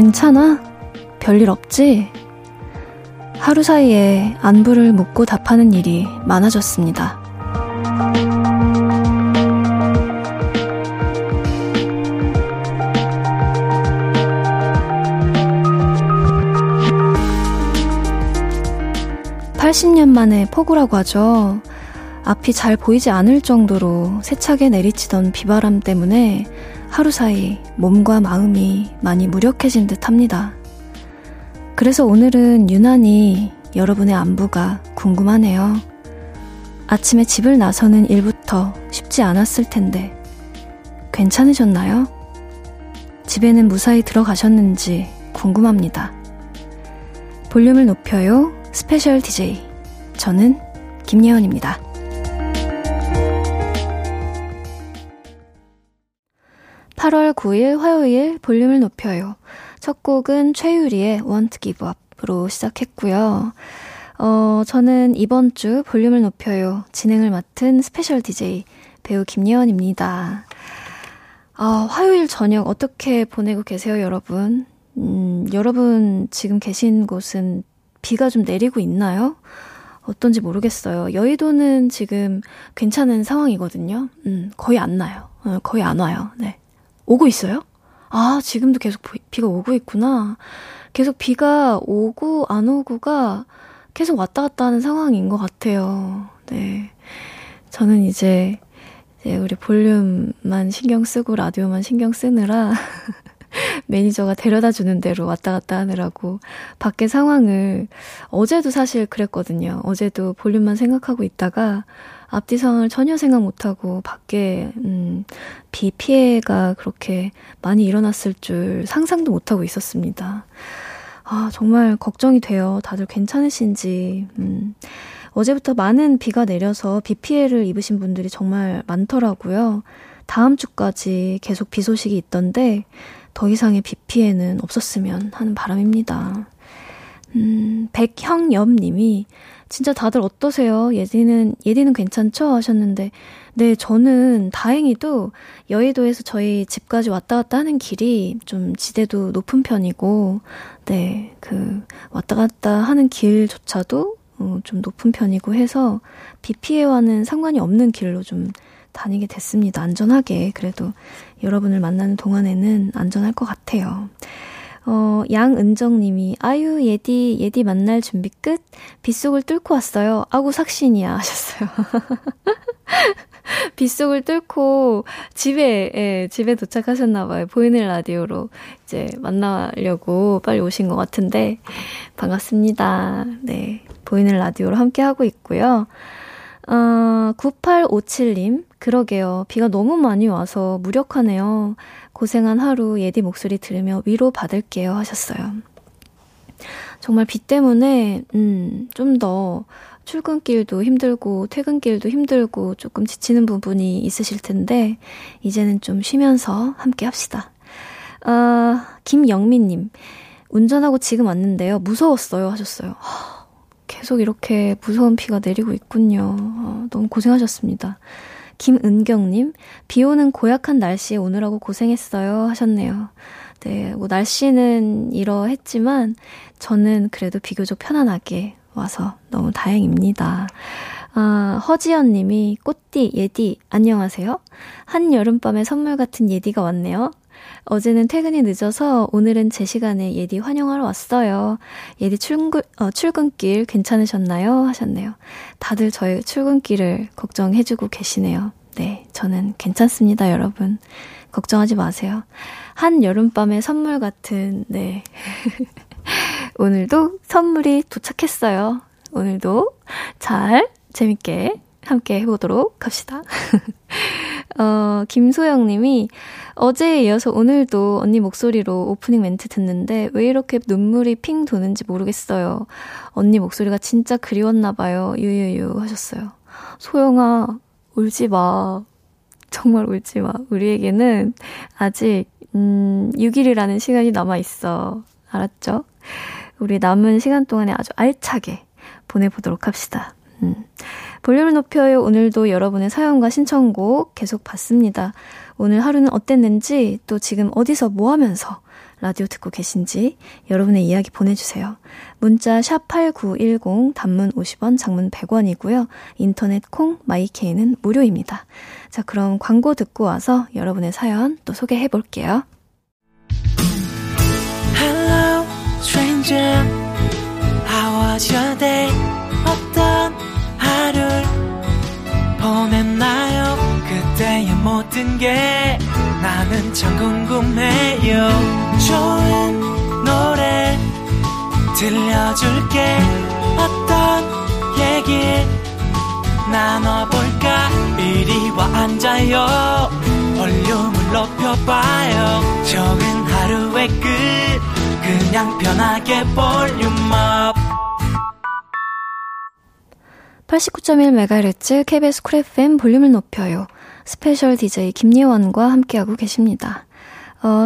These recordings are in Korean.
괜찮아? 별일 없지? 하루 사이에 안부를 묻고 답하는 일이 많아졌습니다. (80년 만에) 폭우라고 하죠. 앞이 잘 보이지 않을 정도로 세차게 내리치던 비바람 때문에 하루 사이 몸과 마음이 많이 무력해진 듯 합니다. 그래서 오늘은 유난히 여러분의 안부가 궁금하네요. 아침에 집을 나서는 일부터 쉽지 않았을 텐데 괜찮으셨나요? 집에는 무사히 들어가셨는지 궁금합니다. 볼륨을 높여요. 스페셜 DJ, 저는 김예원입니다. 8월 9일 화요일 볼륨을 높여요. 첫 곡은 최유리의 Want Give Up으로 시작했고요. 저는 이번 주 볼륨을 높여요 진행을 맡은 스페셜 DJ 배우 김예원입니다. 화요일 저녁 어떻게 보내고 계세요, 여러분? 여러분 지금 계신 곳은 비가 좀 내리고 있나요? 어떤지 모르겠어요. 여의도는 지금 괜찮은 상황이거든요. 거의 안 나요. 거의 안 와요. 네. 오고 있어요? 아, 지금도 계속 비가 오고 있구나. 계속 비가 오고 안 오고가 계속 왔다 갔다 하는 상황인 것 같아요. 네. 저는 이제 우리 볼륨만 신경 쓰고 라디오만 신경 쓰느라 매니저가 데려다 주는 대로 왔다 갔다 하느라고 밖의 상황을 어제도 사실 그랬거든요. 어제도 볼륨만 생각하고 있다가 앞뒤 상황을 전혀 생각 못하고 밖에 비 피해가 그렇게 많이 일어났을 줄 상상도 못하고 있었습니다. 아, 정말 걱정이 돼요. 다들 괜찮으신지. 어제부터 많은 비가 내려서 비 피해를 입으신 분들이 정말 많더라고요. 다음 주까지 계속 비 소식이 있던데 더 이상의 비 피해는 없었으면 하는 바람입니다. 백형엽님이 진짜 다들 어떠세요? 예디는 괜찮죠? 하셨는데 네, 저는 다행히도 여의도에서 저희 집까지 왔다 갔다 하는 길이 좀 지대도 높은 편이고 네, 그 왔다 갔다 하는 길조차도 좀 높은 편이고 해서 비 피해와는 상관이 없는 길로 좀 다니게 됐습니다. 안전하게. 그래도 여러분을 만나는 동안에는 안전할 것 같아요. 양은정님이 아유 예디 만날 준비 끝. 빗속을 뚫고 왔어요. 아구 삭신이야 하셨어요. 빗속을 뚫고 집에 도착하셨나봐요. 보이는 라디오로 이제 만나려고 빨리 오신 것 같은데 반갑습니다. 네, 보이는 라디오로 함께 하고 있고요. 9857님, 그러게요. 비가 너무 많이 와서 무력하네요. 고생한 하루 예디 목소리 들으며 위로 받을게요 하셨어요. 정말 비 때문에 좀 더 출근길도 힘들고 퇴근길도 힘들고 조금 지치는 부분이 있으실 텐데 이제는 좀 쉬면서 함께 합시다. 김영민님, 운전하고 지금 왔는데요. 무서웠어요 하셨어요. 계속 이렇게 무서운 비가 내리고 있군요. 너무 고생하셨습니다. 김은경님, 비 오는 고약한 날씨에 오느라고 고생했어요 하셨네요. 네, 뭐 날씨는 이러했지만 저는 그래도 비교적 편안하게 와서 너무 다행입니다. 허지연님이 꽃띠 예디 안녕하세요. 한여름밤의 선물 같은 예디가 왔네요. 어제는 퇴근이 늦어서 오늘은 제 시간에 예디 환영하러 왔어요. 예디 출근길 괜찮으셨나요? 하셨네요. 다들 저의 출근길을 걱정해주고 계시네요. 네, 저는 괜찮습니다, 여러분. 걱정하지 마세요. 한여름밤의 선물 같은, 네. 오늘도 선물이 도착했어요. 오늘도 잘 재밌게 함께 해보도록 합시다. 김소영님이 어제에 이어서 오늘도 언니 목소리로 오프닝 멘트 듣는데 왜 이렇게 눈물이 핑 도는지 모르겠어요. 언니 목소리가 진짜 그리웠나 봐요. 유유유 하셨어요. 소영아, 울지 마. 정말 울지 마. 우리에게는 아직 6일이라는 시간이 남아있어. 알았죠? 우리 남은 시간 동안에 아주 알차게 보내보도록 합시다. 볼륨을 높여요. 오늘도 여러분의 사연과 신청곡 계속 받습니다. 오늘 하루는 어땠는지 또 지금 어디서 뭐 하면서 라디오 듣고 계신지 여러분의 이야기 보내주세요. 문자 샵8910 단문 50원, 장문 100원이고요. 인터넷 콩, 마이케이는 무료입니다. 자, 그럼 광고 듣고 와서 여러분의 사연 또 소개해 볼게요. Hello, stranger. How was your day? 어떤 하루를 보냈나요? 그때의 모든 게 나는 참 궁금해요. 좋은 노래 들려줄게. 어떤 얘기 나눠볼까? 이리 와 앉아요. 볼륨을 높여봐요. 적은 하루의 끝 그냥 편하게 볼륨업 89.1MHz KBS 쿨 FM 볼륨을 높여요. 스페셜 DJ 김예원과 함께하고 계십니다.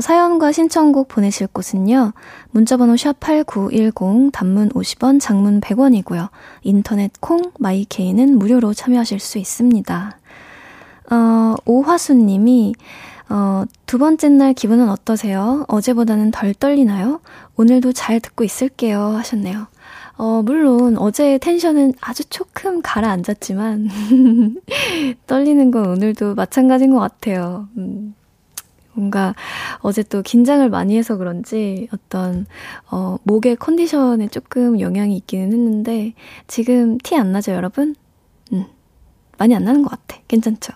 사연과 신청곡 보내실 곳은요. 문자번호 샵8910 단문 50원, 장문 100원이고요. 인터넷 콩, 마이케이는 무료로 참여하실 수 있습니다. 오화수 님이 두 번째 날 기분은 어떠세요? 어제보다는 덜 떨리나요? 오늘도 잘 듣고 있을게요 하셨네요. 물론 어제의 텐션은 아주 조금 가라앉았지만 떨리는 건 오늘도 마찬가지인 것 같아요. 뭔가 어제 또 긴장을 많이 해서 그런지 어떤 목의 컨디션에 조금 영향이 있기는 했는데 지금 티 안 나죠, 여러분? 많이 안 나는 것 같아. 괜찮죠?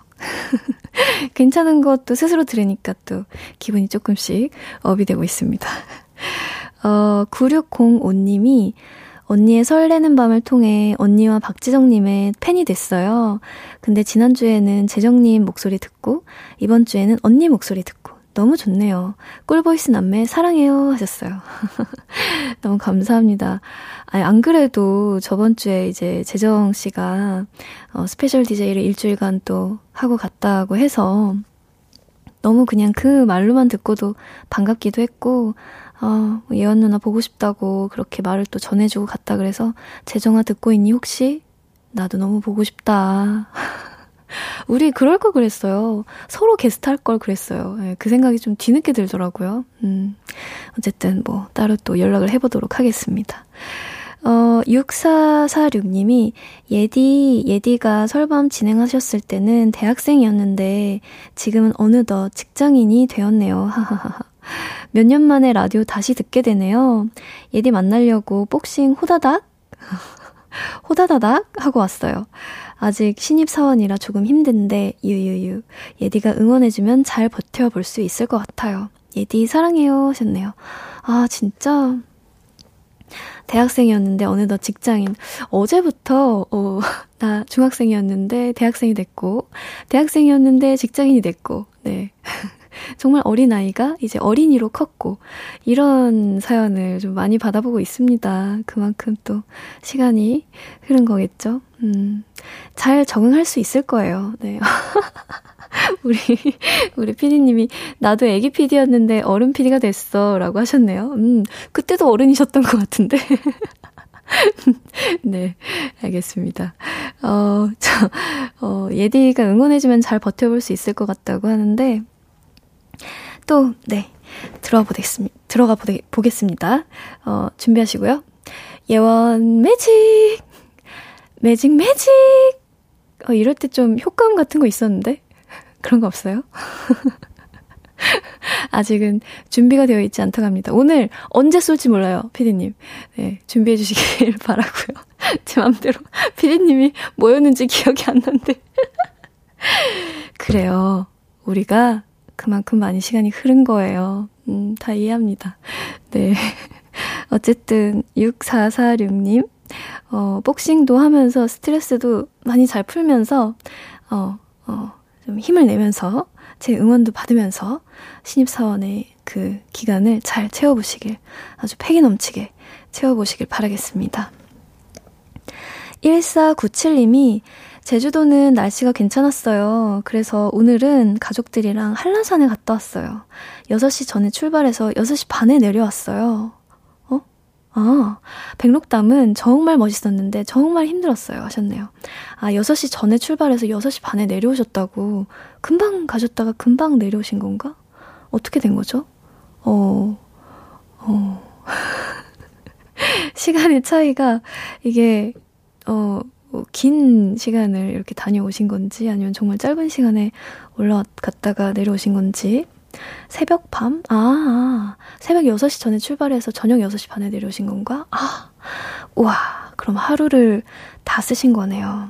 괜찮은 것도 스스로 들으니까 또 기분이 조금씩 업이 되고 있습니다. 9605님이 언니의 설레는 밤을 통해 언니와 박지정님의 팬이 됐어요. 근데 지난주에는 재정님 목소리 듣고 이번주에는 언니 목소리 듣고 너무 좋네요. 꿀보이스 남매 사랑해요 하셨어요. 너무 감사합니다. 아니, 안 그래도 저번주에 이제 재정씨가 스페셜 DJ를 일주일간 또 하고 갔다고 해서 너무 그냥 그 말로만 듣고도 반갑기도 했고 예원 누나 보고 싶다고 그렇게 말을 또 전해주고 갔다 그래서 재정아 듣고 있니 혹시? 나도 너무 보고 싶다. 우리 그럴 걸 그랬어요. 서로 게스트 할 걸 그랬어요. 네, 그 생각이 좀 뒤늦게 들더라고요. 어쨌든 뭐 따로 또 연락을 해보도록 하겠습니다. 6446님이 예디가 설밤 진행하셨을 때는 대학생이었는데 지금은 어느덧 직장인이 되었네요. 하하하. 몇 년 만에 라디오 다시 듣게 되네요. 예디 만나려고 복싱 호다닥 하고 왔어요. 아직 신입사원이라 조금 힘든데 유유유 예디가 응원해주면 잘 버텨볼 수 있을 것 같아요. 예디 사랑해요 하셨네요. 아 진짜 대학생이었는데 어느덧 직장인. 어제부터 나 중학생이었는데 대학생이 됐고 대학생이었는데 직장인이 됐고 네 정말 어린아이가 이제 어린이로 컸고 이런 사연을 좀 많이 받아보고 있습니다. 그만큼 또 시간이 흐른 거겠죠. 잘 적응할 수 있을 거예요. 네. 우리 PD님이 나도 애기 PD였는데 어른 PD가 됐어 라고 하셨네요. 그때도 어른이셨던 것 같은데. 네, 알겠습니다. 예디가 응원해주면 잘 버텨볼 수 있을 것 같다고 하는데 또, 네, 들어가 보겠습니다. 준비하시고요. 예원 매직! 매직 매직! 이럴 때 좀 효과음 같은 거 있었는데? 그런 거 없어요? 아직은 준비가 되어 있지 않다고 합니다. 오늘 언제 쏠지 몰라요, 피디님. 네, 준비해 주시길 바라고요. 제 맘대로 피디님이 뭐였는지 기억이 안 난데. 그래요. 우리가 그만큼 많이 시간이 흐른 거예요. 다 이해합니다. 네. 어쨌든 6446님 복싱도 하면서 스트레스도 많이 잘 풀면서 좀 힘을 내면서 제 응원도 받으면서 신입사원의 그 기간을 잘 채워보시길 아주 패기 넘치게 채워보시길 바라겠습니다. 1497님이 제주도는 날씨가 괜찮았어요. 그래서 오늘은 가족들이랑 한라산에 갔다 왔어요. 6시 전에 출발해서 6시 반에 내려왔어요. 백록담은 정말 멋있었는데 정말 힘들었어요 하셨네요. 6시 전에 출발해서 6시 반에 내려오셨다고 금방 가셨다가 금방 내려오신 건가? 어떻게 된 거죠? 시간의 차이가 이게 긴 시간을 이렇게 다녀오신 건지 아니면 정말 짧은 시간에 올라갔다가 내려오신 건지 새벽 밤? 새벽 6시 전에 출발해서 저녁 6시 반에 내려오신 건가? 우와, 그럼 하루를 다 쓰신 거네요.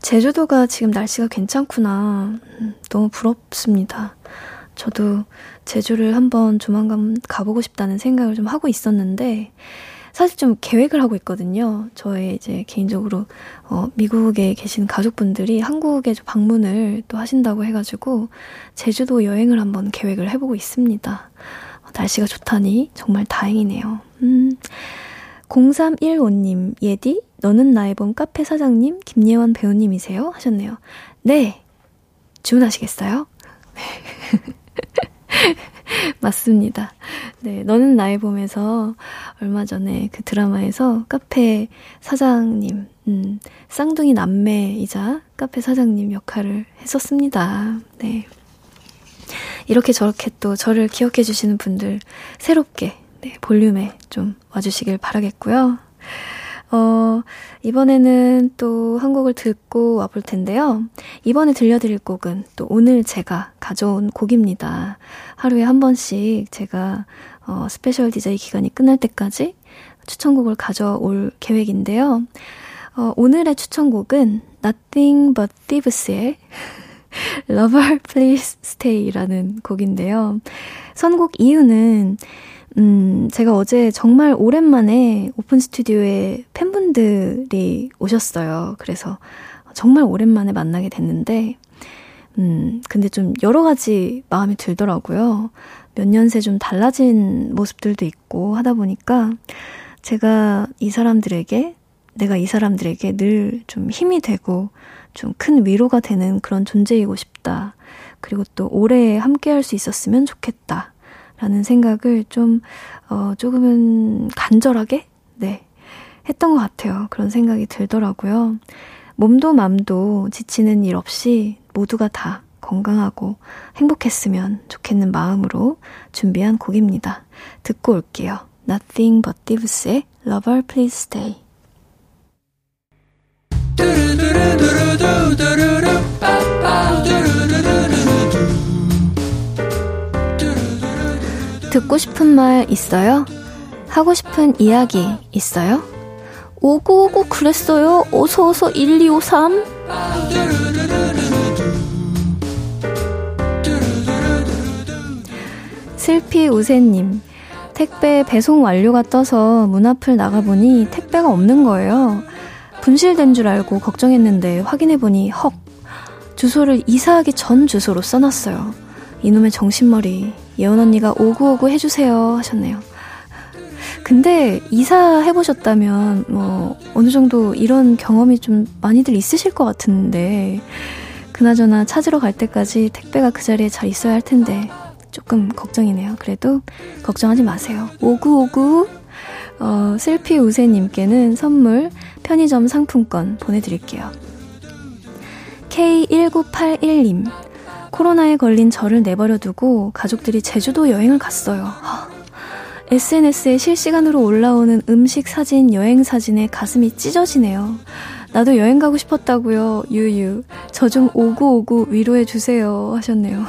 제주도가 지금 날씨가 괜찮구나. 너무 부럽습니다. 저도 제주를 한번 조만간 가보고 싶다는 생각을 좀 하고 있었는데 사실 좀 계획을 하고 있거든요. 저의 이제 개인적으로 미국에 계신 가족분들이 한국에 방문을 또 하신다고 해가지고 제주도 여행을 한번 계획을 해보고 있습니다. 날씨가 좋다니 정말 다행이네요. 0315님, 예디, 너는 나의 봄 카페 사장님 김예원 배우님이세요? 하셨네요. 네, 주문하시겠어요? 맞습니다. 네, 너는 나의 봄에서 얼마 전에 그 드라마에서 카페 사장님, 쌍둥이 남매이자 카페 사장님 역할을 했었습니다. 네, 이렇게 저렇게 또 저를 기억해 주시는 분들 새롭게 볼륨에 좀 와주시길 바라겠고요. 이번에는 또 한 곡을 듣고 와볼 텐데요. 이번에 들려드릴 곡은 또 오늘 제가 가져온 곡입니다. 하루에 한 번씩 제가 스페셜 DJ 기간이 끝날 때까지 추천곡을 가져올 계획인데요. 오늘의 추천곡은 Nothing But Thieves의 Lover, Please Stay라는 곡인데요. 선곡 이유는 제가 어제 정말 오랜만에 오픈 스튜디오에 팬분들이 오셨어요. 그래서 정말 오랜만에 만나게 됐는데, 근데 좀 여러 가지 마음이 들더라고요. 몇 년 새 좀 달라진 모습들도 있고 하다 보니까 제가 내가 이 사람들에게 늘 좀 힘이 되고 좀 큰 위로가 되는 그런 존재이고 싶다. 그리고 또 오래 함께 할 수 있었으면 좋겠다. 라는 생각을 좀 조금은 간절하게 했던 것 같아요. 그런 생각이 들더라고요. 몸도 맘도 지치는 일 없이 모두가 다 건강하고 행복했으면 좋겠는 마음으로 준비한 곡입니다. 듣고 올게요. Nothing But Thieves의 Lover, Please Stay. 듣고 싶은 말 있어요? 하고 싶은 이야기 있어요? 오구오구 그랬어요. 어서어서 1253. 슬피 우세님, 택배 배송 완료가 떠서 문 앞을 나가보니 택배가 없는 거예요. 분실된 줄 알고 걱정했는데 확인해보니 헉, 주소를 이사하기 전 주소로 써놨어요. 이놈의 정신머리. 예원 언니가 오구오구 해주세요 하셨네요. 근데 이사해보셨다면 뭐 어느 정도 이런 경험이 좀 많이들 있으실 것 같은데 그나저나 찾으러 갈 때까지 택배가 그 자리에 잘 있어야 할 텐데 조금 걱정이네요. 그래도 걱정하지 마세요. 오구오구. 슬피 우세님께는 선물 편의점 상품권 보내드릴게요. K1981님, 코로나에 걸린 저를 내버려 두고 가족들이 제주도 여행을 갔어요. SNS에 실시간으로 올라오는 음식 사진, 여행 사진에 가슴이 찢어지네요. 나도 여행 가고 싶었다고요. 유유. 저 좀 오구오구 위로해 주세요. 하셨네요.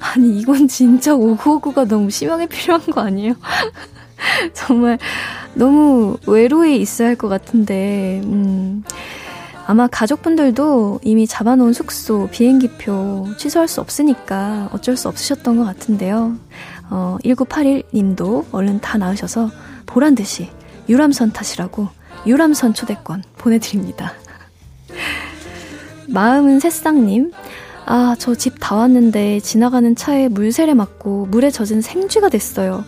아니, 이건 진짜 오구오구가 너무 심하게 필요한 거 아니에요? 정말 너무 외로이 있어야 할 것 같은데 아마 가족분들도 이미 잡아놓은 숙소, 비행기표 취소할 수 없으니까 어쩔 수 없으셨던 것 같은데요. 1981님도 얼른 다 나으셔서 보란듯이 유람선 타시라고 유람선 초대권 보내드립니다. 마음은 새싹님, 저 집 다 왔는데 지나가는 차에 물세례 맞고 물에 젖은 생쥐가 됐어요.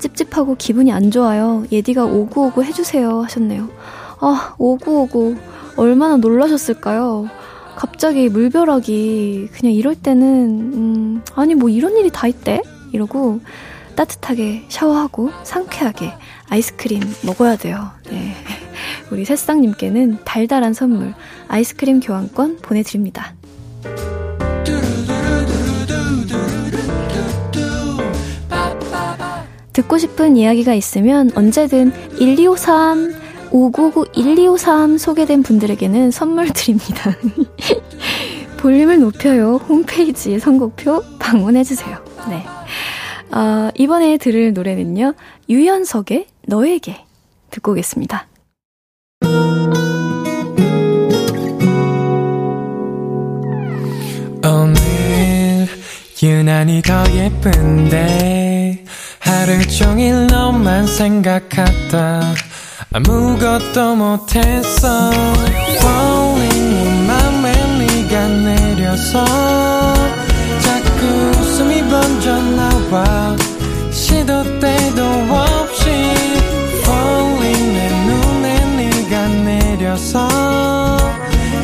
찝찝하고 기분이 안 좋아요. 예디가 오구오구 해주세요 하셨네요. 오구오구 얼마나 놀라셨을까요? 갑자기 물벼락이 그냥 이럴 때는 아니 뭐 이런 일이 다 있대? 이러고 따뜻하게 샤워하고 상쾌하게 아이스크림 먹어야 돼요. 네, 우리 새싹님께는 달달한 선물 아이스크림 교환권 보내드립니다. 듣고 싶은 이야기가 있으면 언제든 1253 599-1253 소개된 분들에게는 선물 드립니다. 볼륨을 높여요. 홈페이지 선곡표 방문해주세요. 네. 이번에 들을 노래는요. 유연석의 너에게 듣고 오겠습니다. 오늘 유난히 더 예쁜데 하루 종일 너만 생각하다 아무것도 못했어. Falling 내 맘에 네가 내려서 자꾸 웃음이 번져 나와 시도 때도 없이. Falling 내 눈에 네가 내려서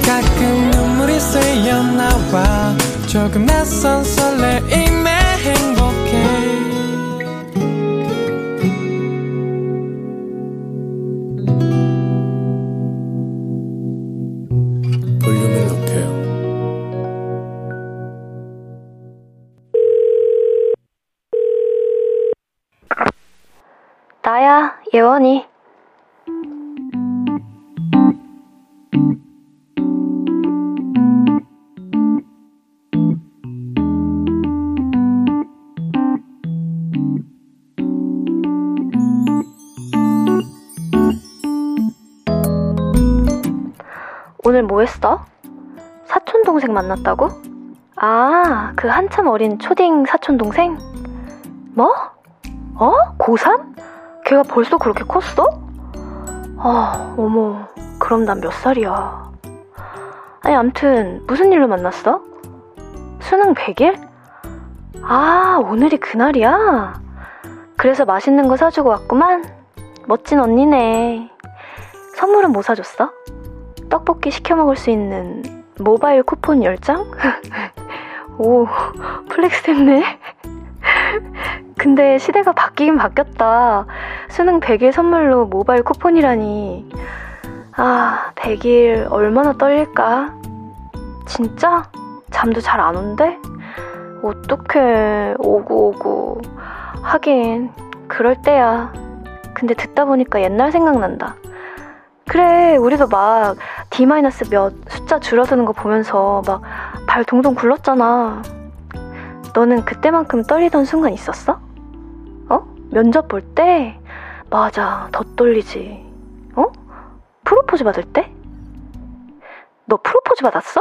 가끔 눈물이 새어 나와 조금 낯선 설레임에 행복해. 나야, 예원이. 오늘 뭐 했어? 사촌동생 만났다고? 아, 그 한참 어린 초딩 사촌동생? 뭐? 어? 고3? 걔가 벌써 그렇게 컸어? 아, 어머, 그럼 난 몇 살이야? 아니, 암튼 무슨 일로 만났어? 수능 100일? 아, 오늘이 그날이야? 그래서 맛있는 거 사주고 왔구만? 멋진 언니네. 선물은 뭐 사줬어? 떡볶이 시켜 먹을 수 있는 모바일 쿠폰 10장? 오, 플렉스 했네. 근데 시대가 바뀌긴 바뀌었다. 수능 100일 선물로 모바일 쿠폰이라니. 아, 100일 얼마나 떨릴까? 진짜? 잠도 잘 안 온대? 어떡해, 오구오구. 하긴 그럴 때야. 근데 듣다 보니까 옛날 생각난다. 그래, 우리도 막 D- 몇 숫자 줄어드는 거 보면서 막 발 동동 굴렀잖아. 너는 그때만큼 떨리던 순간 있었어? 어? 면접 볼 때? 맞아, 더 떨리지. 어? 프로포즈 받을 때? 너 프로포즈 받았어?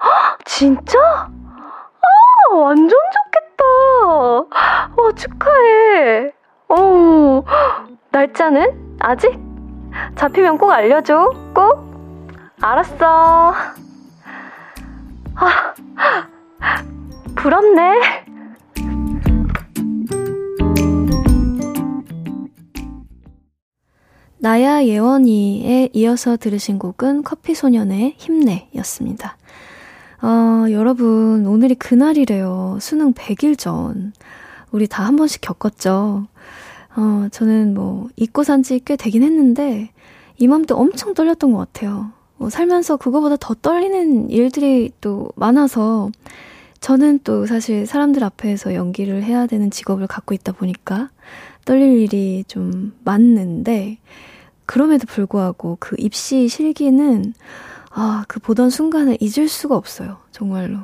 헉, 진짜? 아, 완전 좋겠다. 와, 축하해. 어, 날짜는? 아직? 잡히면 꼭 알려줘. 꼭? 알았어. 아, 부럽네. 나야 예원이에 이어서 들으신 곡은 커피소년의 힘내였습니다. 여러분, 오늘이 그날이래요. 수능 100일 전. 우리 다 한 번씩 겪었죠. 저는 뭐 잊고 산 지 꽤 되긴 했는데 이맘때 엄청 떨렸던 것 같아요. 살면서 그거보다 더 떨리는 일들이 또 많아서, 저는 또 사실 사람들 앞에서 연기를 해야 되는 직업을 갖고 있다 보니까 떨릴 일이 좀 많은데, 그럼에도 불구하고 그 입시 실기는, 아, 그 보던 순간을 잊을 수가 없어요. 정말로.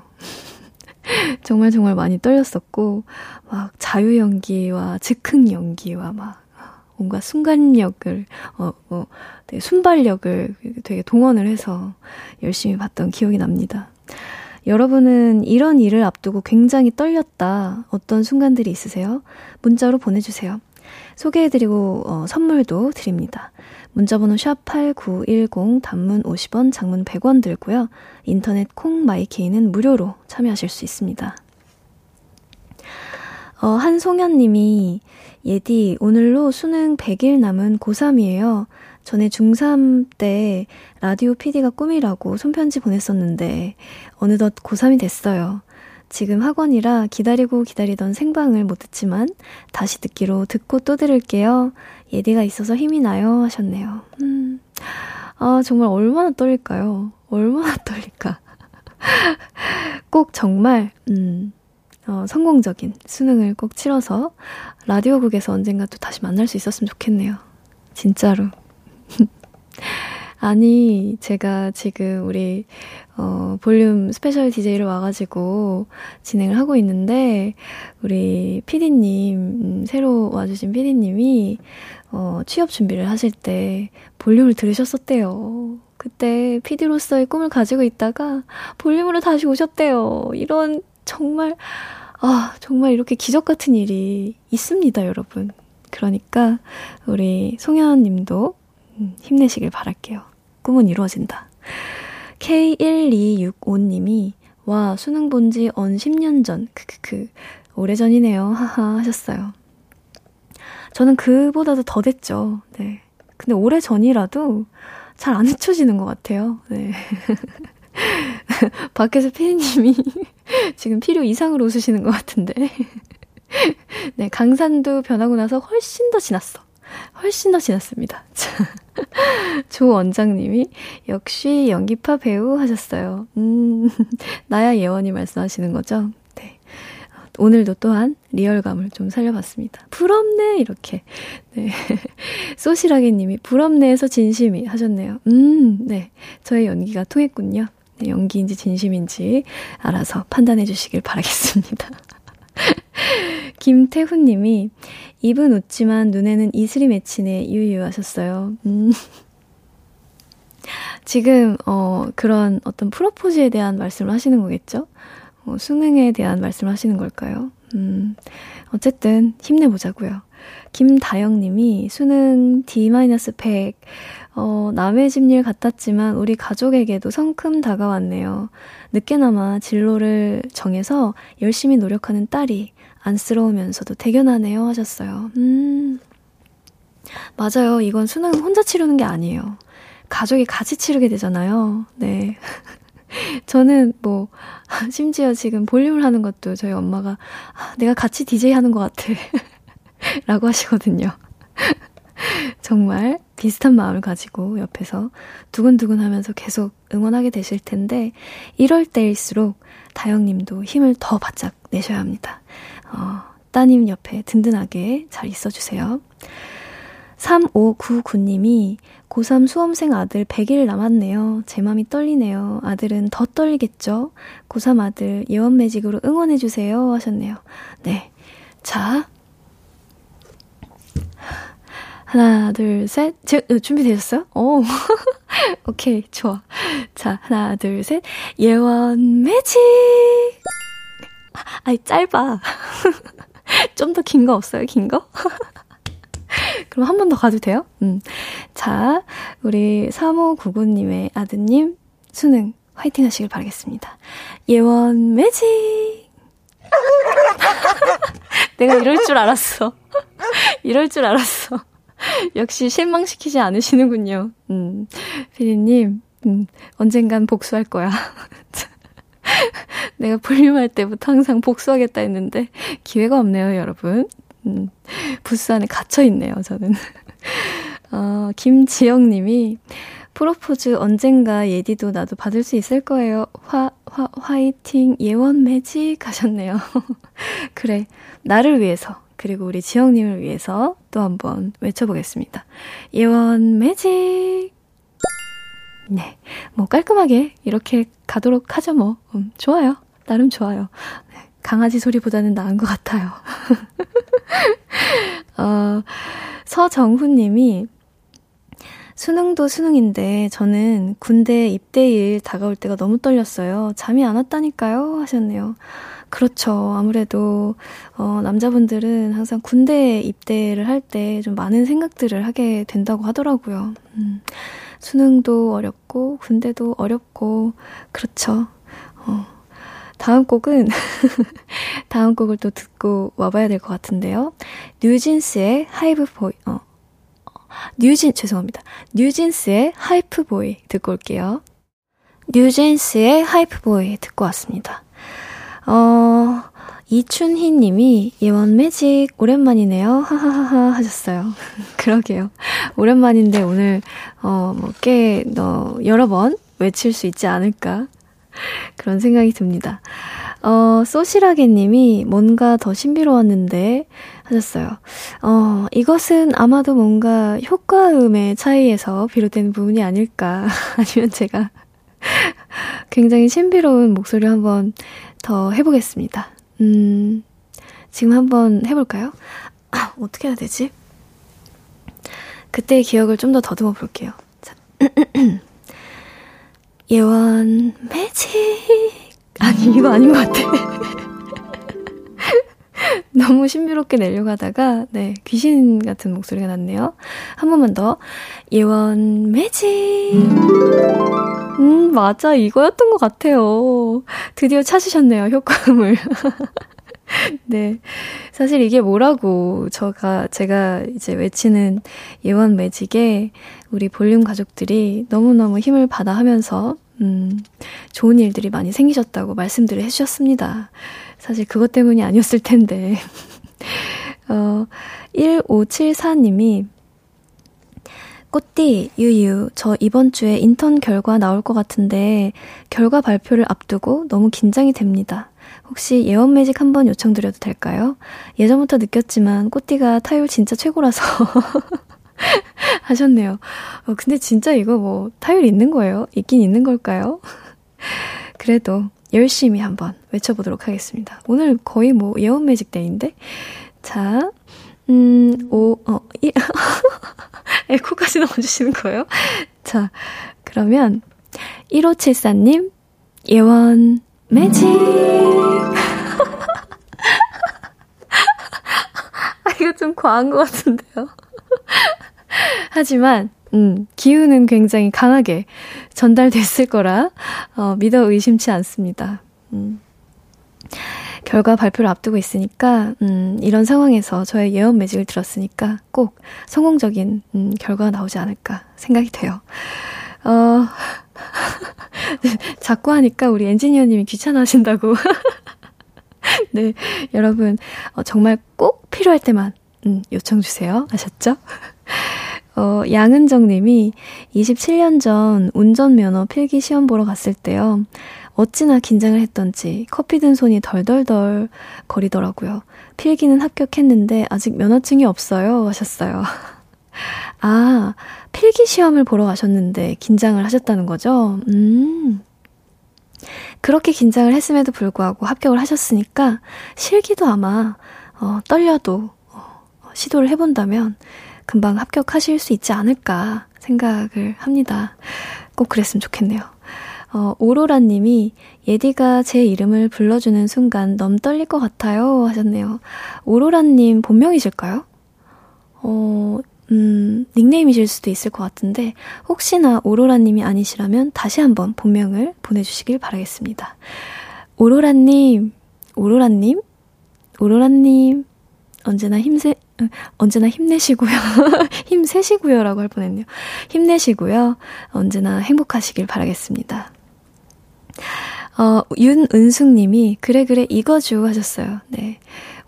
정말 많이 떨렸었고, 막 자유 연기와 즉흥 연기와 막 뭔가 순간력을, 되게 순발력을 되게 동원을 해서 열심히 봤던 기억이 납니다. 여러분은 이런 일을 앞두고 굉장히 떨렸다, 어떤 순간들이 있으세요? 문자로 보내주세요. 소개해드리고 선물도 드립니다. 문자번호 샵8910, 단문 50원, 장문 100원 들고요. 인터넷 콩마이케이는 무료로 참여하실 수 있습니다. 한송현님이, 예디, 오늘로 수능 100일 남은 고3이에요. 전에 중3 때 라디오 PD가 꿈이라고 손편지 보냈었는데 어느덧 고3이 됐어요. 지금 학원이라 기다리고 기다리던 생방을 못 듣지만 다시 듣기로 듣고 또 들을게요. 예디가 있어서 힘이 나요, 하셨네요. 아, 정말 얼마나 떨릴까요? 얼마나 떨릴까? 꼭 정말 성공적인 수능을 꼭 치러서 라디오국에서 언젠가 또 다시 만날 수 있었으면 좋겠네요. 진짜로. 아니, 제가 지금 우리 볼륨 스페셜 DJ를 와가지고 진행을 하고 있는데, 우리 PD님, 새로 와주신 PD님이 취업 준비를 하실 때 볼륨을 들으셨었대요. 그때 PD로서의 꿈을 가지고 있다가 볼륨으로 다시 오셨대요. 이런 정말, 정말 이렇게 기적 같은 일이 있습니다, 여러분. 그러니까 우리 송현님도 힘내시길 바랄게요. 꿈은 이루어진다. K1265님이 와, 수능 본지 언 10년 전 오래전이네요. 하하 하셨어요. 저는 그보다도 더 됐죠. 네. 근데 오래전이라도 잘 안 잊혀지는 것 같아요. 네. 밖에서 피디님이 지금 필요 이상으로 웃으시는 것 같은데. 네, 강산도 변하고 나서 훨씬 더 지났습니다. 조 원장님이 역시 연기파 배우 하셨어요. 나야 예원이 말씀하시는 거죠. 네. 오늘도 또한 리얼감을 좀 살려봤습니다. 부럽네 이렇게. 네. 소시라게님이 부럽네에서 진심이 하셨네요. 네, 저의 연기가 통했군요. 네, 연기인지 진심인지 알아서 판단해 주시길 바라겠습니다. 김태훈님이 입은 웃지만 눈에는 이슬이 맺히네 유유하셨어요. 지금 그런 어떤 프로포즈에 대한 말씀을 하시는 거겠죠? 수능에 대한 말씀을 하시는 걸까요? 어쨌든 힘내보자고요. 김다영님이 수능 D-100 남의 집일 같았지만 우리 가족에게도 성큼 다가왔네요. 늦게나마 진로를 정해서 열심히 노력하는 딸이 안쓰러우면서도 대견하네요 하셨어요. 맞아요. 이건 수능 혼자 치르는 게 아니에요. 가족이 같이 치르게 되잖아요. 네. 저는 뭐 심지어 지금 볼륨을 하는 것도 저희 엄마가 내가 같이 DJ 하는 것 같아 라고 하시거든요. 정말 비슷한 마음을 가지고 옆에서 두근두근 하면서 계속 응원하게 되실 텐데, 이럴 때일수록 다영님도 힘을 더 바짝 내셔야 합니다. 따님 옆에 든든하게 잘 있어주세요. 3599님이 고3 수험생 아들 100일 남았네요. 제 맘이 떨리네요. 아들은 더 떨리겠죠? 고3 아들 예원 매직으로 응원해주세요 하셨네요. 네, 자 하나 둘 셋. 준비되셨어요? 오. 오케이, 좋아. 자 하나 둘 셋. 예원 매직. 아이 짧아. 좀 더 긴 거 없어요? 긴 거? 그럼 한 번 더 가도 돼요? 자, 우리 3599님의 아드님 수능 화이팅 하시길 바라겠습니다. 예원 매직. 내가 이럴 줄 알았어. 역시 실망시키지 않으시는군요. 피디님, 언젠간 복수할 거야. 내가 볼륨할 때부터 항상 복수하겠다 했는데 기회가 없네요, 여러분. 부스 안에 갇혀있네요, 저는. 김지영님이 프로포즈 언젠가 예디도 나도 받을 수 있을 거예요. 화이팅 예원 매직 하셨네요. 그래, 나를 위해서 그리고 우리 지영님을 위해서 또 한번 외쳐보겠습니다. 예원 매직. 네, 뭐 깔끔하게 이렇게 가도록 하죠 뭐. 좋아요, 나름 좋아요. 네, 강아지 소리보다는 나은 것 같아요. 서정훈님이 수능도 수능인데 저는 군대 입대일 다가올 때가 너무 떨렸어요. 잠이 안 왔다니까요 하셨네요. 그렇죠. 아무래도 남자분들은 항상 군대 입대를 할 때 좀 많은 생각들을 하게 된다고 하더라고요. 수능도 어렵고 군대도 어렵고 그렇죠. 다음 곡을 또 듣고 와봐야 될 것 같은데요. 뉴진스의 하이프보이, 뉴진스의 하이프보이 듣고 올게요. 뉴진스의 하이프보이 듣고 왔습니다. 이춘희 님이 예원 매직 오랜만이네요. 하하하하 하셨어요. 그러게요. 오랜만인데 오늘, 꽤, 여러 번 외칠 수 있지 않을까. 그런 생각이 듭니다. 소시라게님이 뭔가 더 신비로웠는데 하셨어요. 이것은 아마도 뭔가 효과음의 차이에서 비롯된 부분이 아닐까. 아니면 제가 굉장히 신비로운 목소리를 한번 더 해보겠습니다. 지금 한번 해볼까요? 아, 어떻게 해야 되지? 그때의 기억을 좀 더 더듬어 볼게요. 자. 예원 매직. 아니, 이거 아닌 것 같아. 너무 신비롭게 내려고 하다가 네, 귀신 같은 목소리가 났네요. 한 번만 더. 예원 매직. 맞아, 이거였던 것 같아요. 드디어 찾으셨네요, 효과음을. 네, 사실 이게 뭐라고 제가 이제 외치는 예원 매직에 우리 볼륨 가족들이 너무너무 힘을 받아 하면서 좋은 일들이 많이 생기셨다고 말씀들을 해주셨습니다. 사실 그것 때문이 아니었을 텐데. 1574님이 꽃띠, 유유, 저 이번 주에 인턴 결과 나올 것 같은데 결과 발표를 앞두고 너무 긴장이 됩니다. 혹시 예원 매직 한번 요청드려도 될까요? 예전부터 느꼈지만 꽃띠가 타율 진짜 최고라서 하셨네요. 근데 진짜 이거 뭐 타율 있는 거예요? 있긴 있는 걸까요? 그래도 열심히 한번 외쳐보도록 하겠습니다. 오늘 거의 뭐 예원 매직 데이인데? 자, 에코까지 넣어주시는 거예요? 자, 그러면 1574님 예원 매직. 아, 이거 좀 과한 것 같은데요. 하지만 기운은 굉장히 강하게 전달됐을 거라 믿어 의심치 않습니다. 결과 발표를 앞두고 있으니까 이런 상황에서 저의 예언 매직을 들었으니까 꼭 성공적인 결과가 나오지 않을까 생각이 돼요. 자꾸 하니까 우리 엔지니어님이 귀찮아하신다고. 네, 여러분 정말 꼭 필요할 때만 요청 주세요. 아셨죠? 양은정님이 27년 전 운전면허 필기 시험 보러 갔을 때요. 어찌나 긴장을 했던지 커피 든 손이 덜덜덜 거리더라고요. 필기는 합격했는데 아직 면허증이 없어요. 하셨어요. 아, 필기 시험을 보러 가셨는데 긴장을 하셨다는 거죠? 그렇게 긴장을 했음에도 불구하고 합격을 하셨으니까 실기도 아마 떨려도 시도를 해본다면 금방 합격하실 수 있지 않을까 생각을 합니다. 꼭 그랬으면 좋겠네요. 오로라님이 예디가 제 이름을 불러주는 순간 너무 떨릴 것 같아요 하셨네요. 오로라님 본명이실까요? 닉네임이실 수도 있을 것 같은데 혹시나 오로라님이 아니시라면 다시 한번 본명을 보내주시길 바라겠습니다. 오로라님 언제나 힘내시고요. 힘세시고요 라고 할 뻔했네요. 힘내시고요. 언제나 행복하시길 바라겠습니다. 윤은숙님이 그래 이거죠 하셨어요. 네,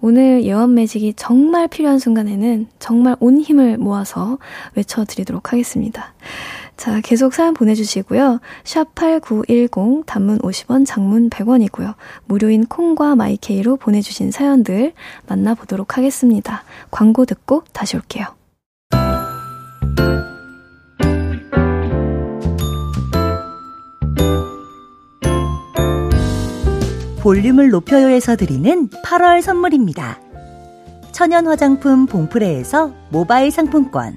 오늘 예원 매직이 정말 필요한 순간에는 정말 온 힘을 모아서 외쳐드리도록 하겠습니다. 자, 계속 사연 보내주시고요. 샵8910 단문 50원 장문 100원이고요. 무료인 콩과 마이케이로 보내주신 사연들 만나보도록 하겠습니다. 광고 듣고 다시 올게요. 볼륨을 높여요에서 드리는 8월 선물입니다. 천연 화장품 봉프레에서 모바일 상품권,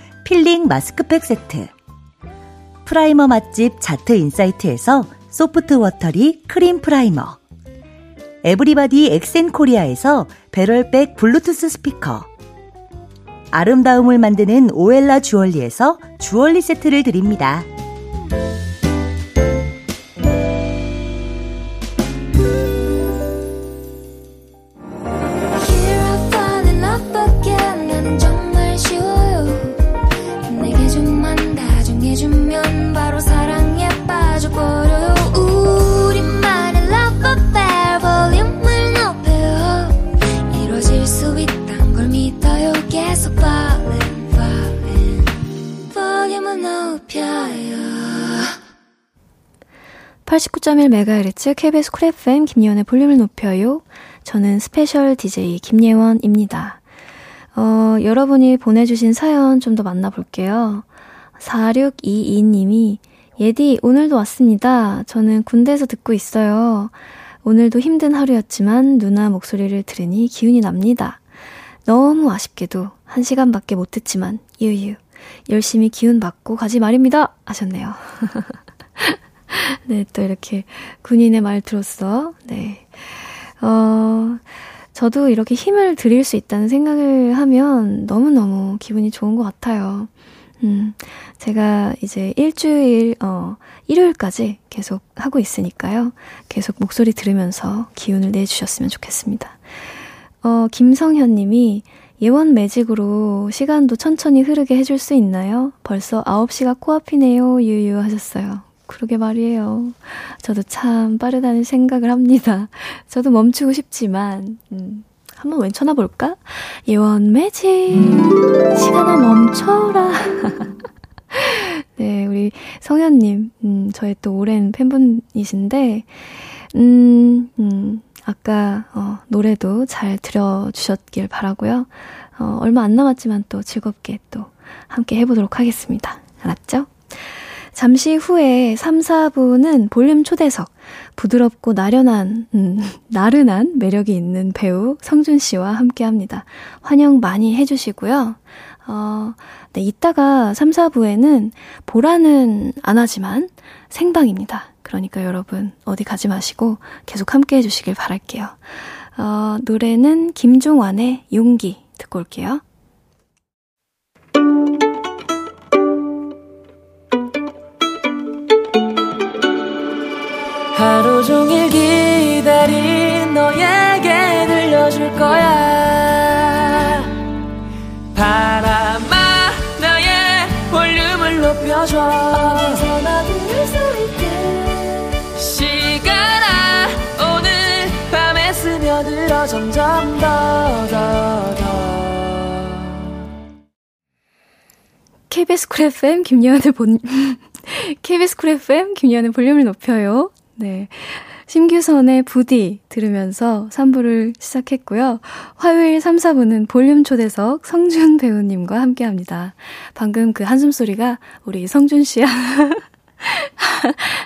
필링 마스크팩 세트, 프라이머 맛집 자트 인사이트에서 소프트 워터리 크림 프라이머, 에브리바디 엑센 코리아에서 배럴백 블루투스 스피커, 아름다움을 만드는 오엘라 주얼리에서 주얼리 세트를 드립니다. 89.1MHz KBS 쿨 FM 김예원의 볼륨을 높여요. 저는 스페셜 DJ 김예원입니다. 여러분이 보내주신 사연 좀 더 만나볼게요. 4622님이 예디 오늘도 왔습니다. 저는 군대에서 듣고 있어요. 오늘도 힘든 하루였지만 누나 목소리를 들으니 기운이 납니다. 너무 아쉽게도 1시간밖에 못 듣지만 유유 열심히 기운 받고 가지 말입니다 하셨네요. 네, 또 이렇게 군인의 말투로서 네. 저도 이렇게 힘을 드릴 수 있다는 생각을 하면 너무너무 기분이 좋은 것 같아요. 제가 이제 일주일 일요일까지 계속 하고 있으니까요. 계속 목소리 들으면서 기운을 내주셨으면 좋겠습니다. 김성현 님이 예원 매직으로 시간도 천천히 흐르게 해줄 수 있나요? 벌써 9시가 코앞이네요. 유유 하셨어요. 그러게 말이에요. 저도 참 빠르다는 생각을 합니다. 저도 멈추고 싶지만 한번 왼쳐나 볼까? 예원 매직 시간아 멈춰라. 네, 우리 성현님 저의 또 오랜 팬분이신데 아까 노래도 잘 들어주셨길 바라고요. 얼마 안 남았지만 또 즐겁게 또 함께 해보도록 하겠습니다. 알았죠? 잠시 후에 3, 4부는 볼륨 초대석 부드럽고 나른한 매력이 있는 배우 성준씨와 함께합니다. 환영 많이 해주시고요. 네, 이따가 3, 4부에는 보라는 안 하지만 생방입니다. 그러니까 여러분 어디 가지 마시고 계속 함께 해주시길 바랄게요. 노래는 김종환의 용기 듣고 올게요. 하루 종일 기다린 너에게 들려줄 거야. 바람아 나의 볼륨을 높여줘. 어디서나 들을 수 있게. 시간아 오늘 밤에 스며들어 점점 더. KBS 쿨 FM 김예원의 KBS 쿨 FM 김예원의 볼륨을 높여요. 네, 심규선의 부디 들으면서 3부를 시작했고요. 화요일 3, 4부는 볼륨 초대석 성준 배우님과 함께합니다. 방금 그 한숨소리가 우리 성준씨야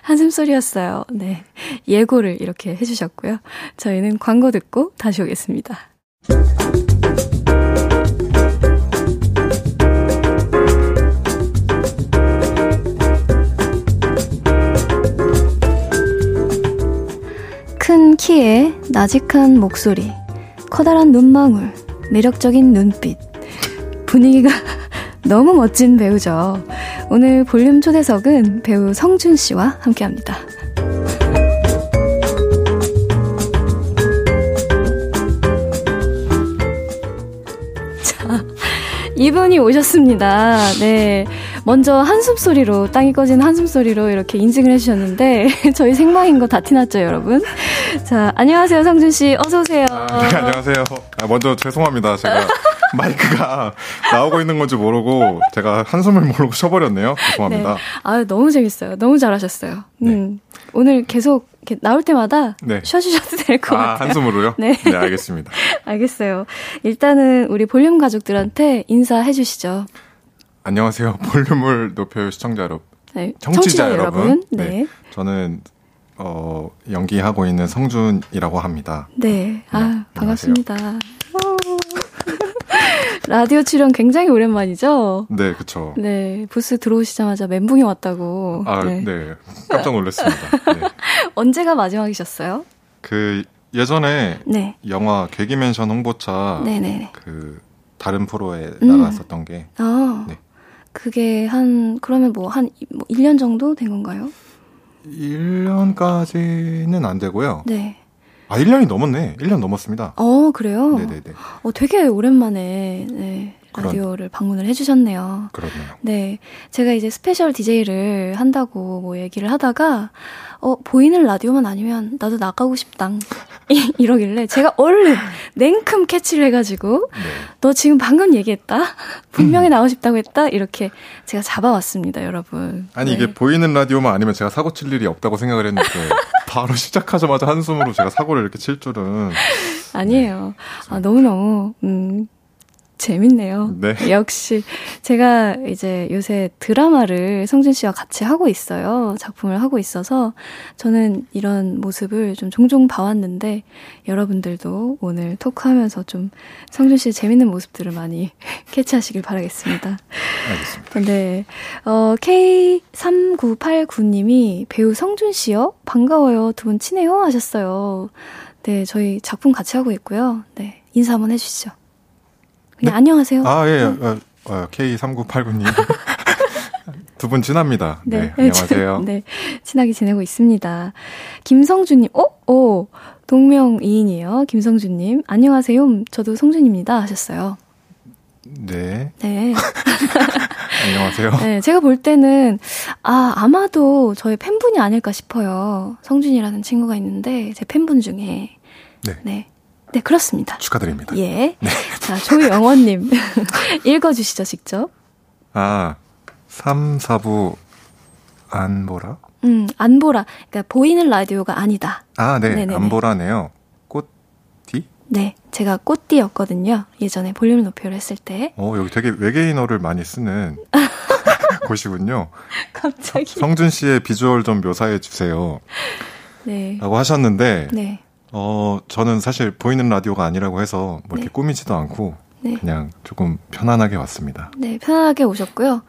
한숨소리였어요. 네, 예고를 이렇게 해주셨고요. 저희는 광고 듣고 다시 오겠습니다. 큰 키에 나직한 목소리, 커다란 눈망울, 매력적인 눈빛. 분위기가 너무 멋진 배우죠. 오늘 볼륨 초대석은 배우 성준 씨와 함께합니다. 자, 이분이 오셨습니다. 네. 먼저 한숨소리로 땅이 꺼진 한숨소리로 이렇게 인증을 해주셨는데 저희 생방인 거 다 티났죠 여러분? 자, 안녕하세요 성준씨 어서오세요. 네, 안녕하세요. 먼저 죄송합니다. 제가 마이크가 나오고 있는 건지 모르고 제가 한숨을 모르고 쉬어버렸네요. 죄송합니다. 네. 너무 재밌어요. 너무 잘하셨어요. 네. 오늘 계속 이렇게 나올 때마다 네. 쉬어주셔도 될 것 같아요. 한숨으로요? 네. 네, 알겠습니다. 알겠어요. 일단은 우리 볼륨 가족들한테 인사해 주시죠. 안녕하세요. 볼륨을 높여요 시청자 여러분. 네, 청취자 여러분. 네. 네. 저는 연기하고 있는 성준이라고 합니다. 네. 아, 반갑습니다. 라디오 출연 굉장히 오랜만이죠? 네, 그렇죠. 네. 부스 들어오시자마자 멘붕이 왔다고. 아, 네. 네. 깜짝 놀랐습니다. 네. 언제가 마지막이셨어요? 그 예전에 네. 영화 개기맨션 홍보차 네네네. 그 다른 프로에 나갔었던 게. 아. 네. 그게 그러면 한 1년 정도 된 건가요? 1년까지는 안 되고요. 네. 아, 1년이 넘었네. 1년 넘었습니다. 그래요? 네네네. 되게 오랜만에, 네. 라디오를 방문을 해주셨네요. 그러네요. 네. 제가 이제 스페셜 DJ를 한다고 얘기를 하다가, 보이는 라디오만 아니면 나도 나가고 싶당. 이러길래 제가 얼른 냉큼 캐치를 해가지고 네. 너 지금 방금 얘기했다? 분명히 나오고 싶다고 했다? 이렇게 제가 잡아왔습니다, 여러분. 아니 네. 이게 보이는 라디오만 아니면 제가 사고 칠 일이 없다고 생각을 했는데 바로 시작하자마자 한숨으로 제가 사고를 이렇게 칠 줄은. 아니에요. 네. 아, 너무너무 재밌네요. 네. 역시 제가 이제 요새 드라마를 성진 씨와 같이 하고 있어요. 작품을 하고 있어서 저는 이런 모습을 좀 종종 봐왔는데 여러분들도 오늘 토크하면서 좀 성진 씨의 재밌는 모습들을 많이 캐치하시길 바라겠습니다. 알겠습니다. 네. K3989님이 배우 성진 씨요? 반가워요. 두 분 친해요? 하셨어요. 네. 저희 작품 같이 하고 있고요. 네. 인사 한번 해주시죠. 네. 안녕하세요. 아, 예, 네. K3989님. 두 분 친합니다. 네. 네, 안녕하세요. 네, 친하게 지내고 있습니다. 김성준님, 동명이인이에요. 김성준님, 안녕하세요. 저도 성준입니다. 하셨어요. 네. 네. 안녕하세요. 네, 제가 볼 때는, 아마도 저희 팬분이 아닐까 싶어요. 성준이라는 친구가 있는데, 제 팬분 중에. 네. 네. 네, 그렇습니다. 축하드립니다. 예. 네. 자, 조영원님. 읽어주시죠, 직접. 3, 4부, 안 보라? 안 보라. 그러니까, 보이는 라디오가 아니다. 네. 네네네. 안 보라네요. 꽃띠? 네. 제가 꽃띠였거든요. 예전에 볼륨을 높여를 했을 때. 여기 되게 외계인어를 많이 쓰는 곳이군요. 갑자기. 성준 씨의 비주얼 좀 묘사해주세요. 네. 라고 하셨는데. 네. 저는 사실 보이는 라디오가 아니라고 해서 뭐 이렇게 네. 꾸미지도 않고 네. 그냥 조금 편안하게 왔습니다. 네, 편안하게 오셨고요.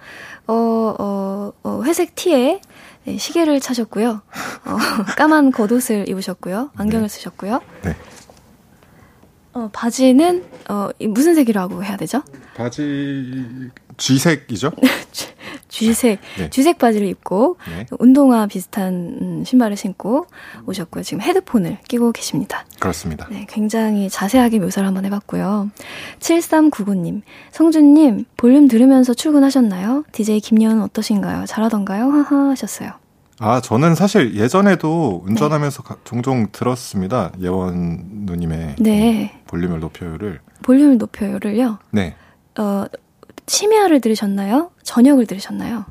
회색 티에 네, 시계를 차셨고요. 까만 겉옷을 입으셨고요. 안경을 네. 쓰셨고요. 네. 바지는 무슨 색이라고 해야 되죠? 바지 쥐색이죠? 쥐색. 네. 쥐색 바지를 입고 네. 운동화 비슷한 신발을 신고 오셨고요. 지금 헤드폰을 끼고 계십니다. 그렇습니다. 네, 굉장히 자세하게 묘사를 한번 해봤고요. 7399님. 성준님, 볼륨 들으면서 출근하셨나요? DJ 김예원 어떠신가요? 잘하던가요? 하하 하셨어요. 저는 사실 예전에도 운전하면서 네. 종종 들었습니다. 예원 누님의 네. 볼륨을 높여요를. 볼륨을 높여요를요? 네. 심야를 들으셨나요? 저녁을 들으셨나요?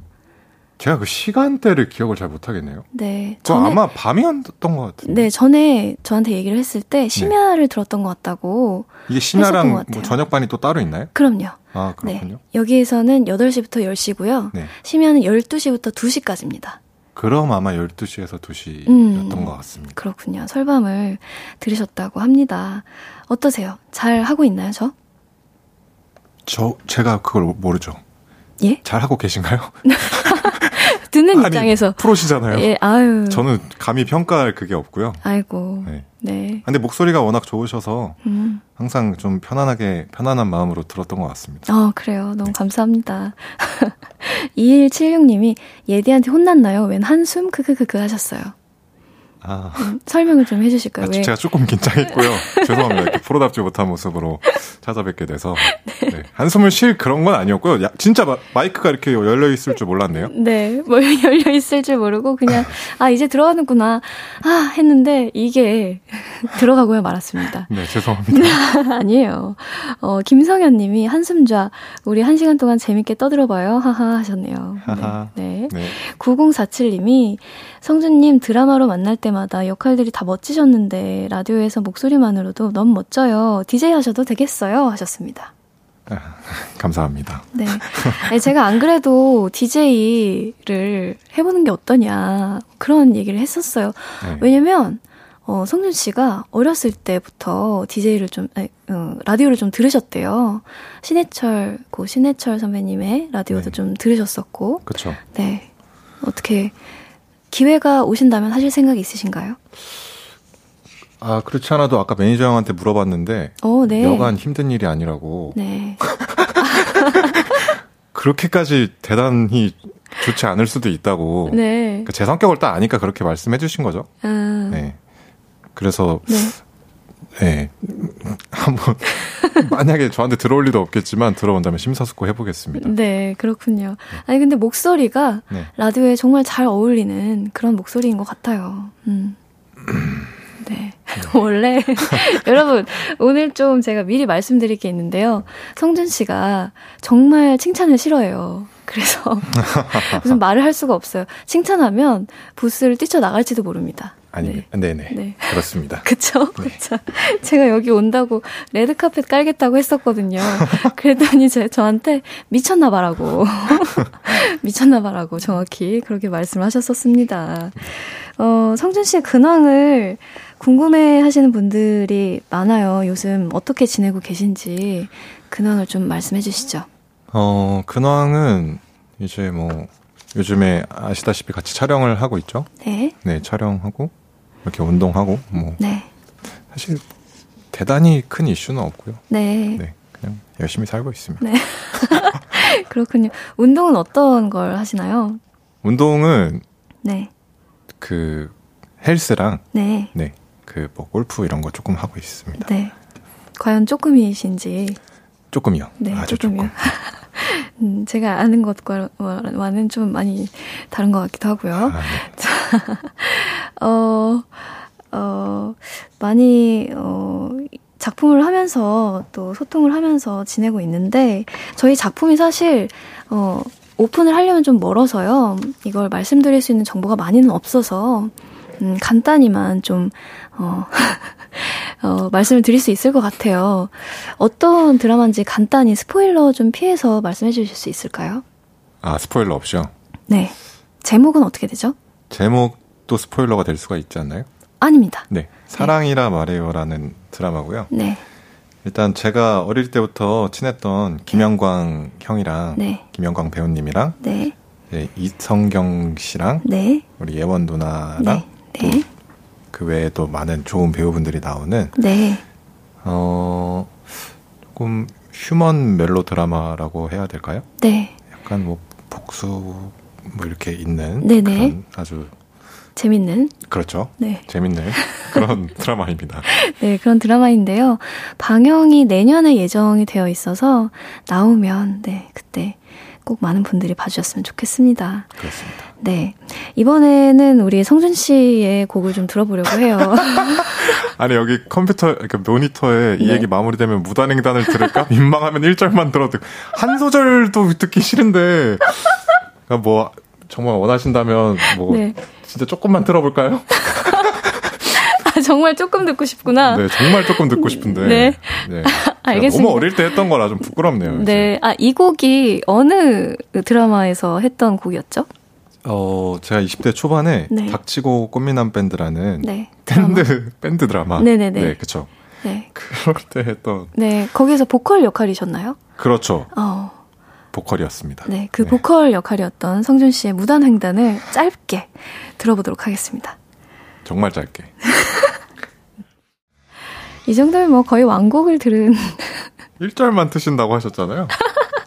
제가 그 시간대를 기억을 잘 못하겠네요. 네. 전에, 아마 밤이었던 것 같은데. 네, 전에 저한테 얘기를 했을 때 심야를 네. 들었던 것 같다고. 이게 심야랑 뭐 저녁반이 또 따로 있나요? 그럼요. 그렇군요. 네. 여기에서는 8시부터 10시고요. 네. 심야는 12시부터 2시까지입니다. 그럼 아마 12시에서 2시였던 것 같습니다. 그렇군요. 설밤을 들으셨다고 합니다. 어떠세요? 잘 하고 있나요, 저? 제가 그걸 모르죠. 예? 잘 하고 계신가요? 듣는 입장에서. 프로시잖아요. 예, 아유. 저는 감히 평가할 그게 없고요. 아이고. 네. 네. 근데 목소리가 워낙 좋으셔서 항상 좀 편안한 마음으로 들었던 것 같습니다. 그래요. 너무 네. 감사합니다. 2176님이 예디한테 혼났나요? 웬 한숨? 크크크크 하셨어요. 설명을 좀 해주실까요? 왜? 제가 조금 긴장했고요. 죄송합니다. 이렇게 프로답지 못한 모습으로 찾아뵙게 돼서. 네. 네. 한숨을 쉴 그런 건 아니었고요. 진짜 마이크가 이렇게 열려있을 줄 몰랐네요. 네. 뭐 열려있을 줄 모르고 그냥 이제 들어가는구나 했는데 이게 들어가고야 말았습니다. 네. 죄송합니다. 아니에요. 김성현 님이 한숨 좌 우리 1시간 동안 재밌게 떠들어봐요. 하하 하셨네요. 하하. 네. 네. 9047 님이 성준님 드라마로 만날 때마다 역할들이 다 멋지셨는데 라디오에서 목소리만으로도 너무 멋져요. DJ 하셔도 되겠어요? 하셨습니다. 감사합니다. 네. 아니, 제가 안 그래도 DJ를 해보는 게 어떠냐 그런 얘기를 했었어요. 네. 왜냐면 성준 씨가 어렸을 때부터 DJ를 라디오를 좀 들으셨대요. 신해철 선배님의 라디오도 네. 좀 들으셨었고. 그렇죠. 네. 어떻게 기회가 오신다면 하실 생각이 있으신가요? 그렇지 않아도 아까 매니저 형한테 물어봤는데 네. 여간 힘든 일이 아니라고. 네. 그렇게까지 대단히 좋지 않을 수도 있다고. 네. 그러니까 제 성격을 딱 아니까 그렇게 말씀해 주신 거죠. 네. 그래서 네. 네. 한번 만약에 저한테 들어올 리도 없겠지만 들어온다면 심사숙고 해보겠습니다. 네, 그렇군요. 아니 근데 목소리가 네. 라디오에 정말 잘 어울리는 그런 목소리인 것 같아요. 네. 원래 여러분 오늘 좀 제가 미리 말씀드릴 게 있는데요. 성준 씨가 정말 칭찬을 싫어해요. 그래서 무슨 말을 할 수가 없어요. 칭찬하면 부스를 뛰쳐나갈지도 모릅니다. 아닙니다. 네. 네네. 네. 그렇습니다. 그쵸? 네. 제가 여기 온다고 레드카펫 깔겠다고 했었거든요. 그랬더니 저한테 미쳤나 봐라고. 미쳤나 봐라고 정확히 그렇게 말씀하셨었습니다. 성준 씨의 근황을 궁금해 하시는 분들이 많아요. 요즘 어떻게 지내고 계신지 근황을 좀 말씀해 주시죠. 근황은 이제 뭐 요즘에 아시다시피 같이 촬영을 하고 있죠. 네. 네, 촬영하고. 이렇게 운동하고 뭐 네. 사실 대단히 큰 이슈는 없고요. 네. 네, 그냥 열심히 살고 있습니다. 네. 그렇군요. 운동은 어떤 걸 하시나요? 운동은 네. 그 헬스랑 네. 네. 그 뭐 골프 이런 거 조금 하고 있습니다. 네. 과연 조금이신지. 조금이요. 네, 아주 조금이요. 조금. 제가 아는 것과는 좀 많이 다른 것 같기도 하고요. 아, 네. 많이 작품을 하면서 또 소통을 하면서 지내고 있는데 저희 작품이 사실 오픈을 하려면 좀 멀어서요. 이걸 말씀드릴 수 있는 정보가 많이는 없어서 간단히만 좀 말씀을 드릴 수 있을 것 같아요. 어떤 드라마인지 간단히 스포일러 좀 피해서 말씀해 주실 수 있을까요? 아, 스포일러 없이요? 네. 제목은 어떻게 되죠? 제목도 스포일러가 될 수가 있지 않나요? 아닙니다. 네. 사랑이라 말해요라는 드라마고요. 네. 일단 제가 어릴 때부터 친했던 김영광 형이랑 네. 김영광 배우님이랑 네. 이성경 씨랑 네. 우리 예원 누나랑 네. 네. 그 외에도 많은 좋은 배우분들이 나오는 네. 조금 휴먼 멜로 드라마라고 해야 될까요? 네. 약간 뭐 복수 뭐 이렇게 있는 네네. 그런 아주 재밌는 그렇죠. 네. 재밌는 그런 드라마입니다. 네, 그런 드라마인데요. 방영이 내년에 예정이 되어 있어서 나오면 네, 그때 꼭 많은 분들이 봐주셨으면 좋겠습니다. 그렇습니다. 네. 이번에는 우리 성준 씨의 곡을 좀 들어보려고 해요. 아니, 여기 컴퓨터, 그러니까 모니터에 네. 이 얘기 마무리되면 무단횡단을 들을까? 민망하면 1절만 들어도, 한 소절도 듣기 싫은데, 그러니까 뭐, 정말 원하신다면, 뭐, 네. 진짜 조금만 들어볼까요? 정말 조금 듣고 싶구나. 네, 정말 조금 듣고 싶은데. 네. 네. 알겠습니다. 너무 어릴 때 했던 거라 좀 부끄럽네요. 네. 아, 이 곡이 어느 드라마에서 했던 곡이었죠? 제가 20대 초반에 네. 닥치고 꽃미남 밴드라는 네. 밴드 드라마. 네네네. 네, 그쵸. 네. 그럴 때 했던. 네, 거기에서 보컬 역할이셨나요? 그렇죠. 보컬이었습니다. 네, 그 네. 보컬 역할이었던 성준 씨의 무단횡단을 짧게 들어보도록 하겠습니다. 정말 짧게. 이 정도면 뭐 거의 완곡을 들은 1절만 트신다고 하셨잖아요.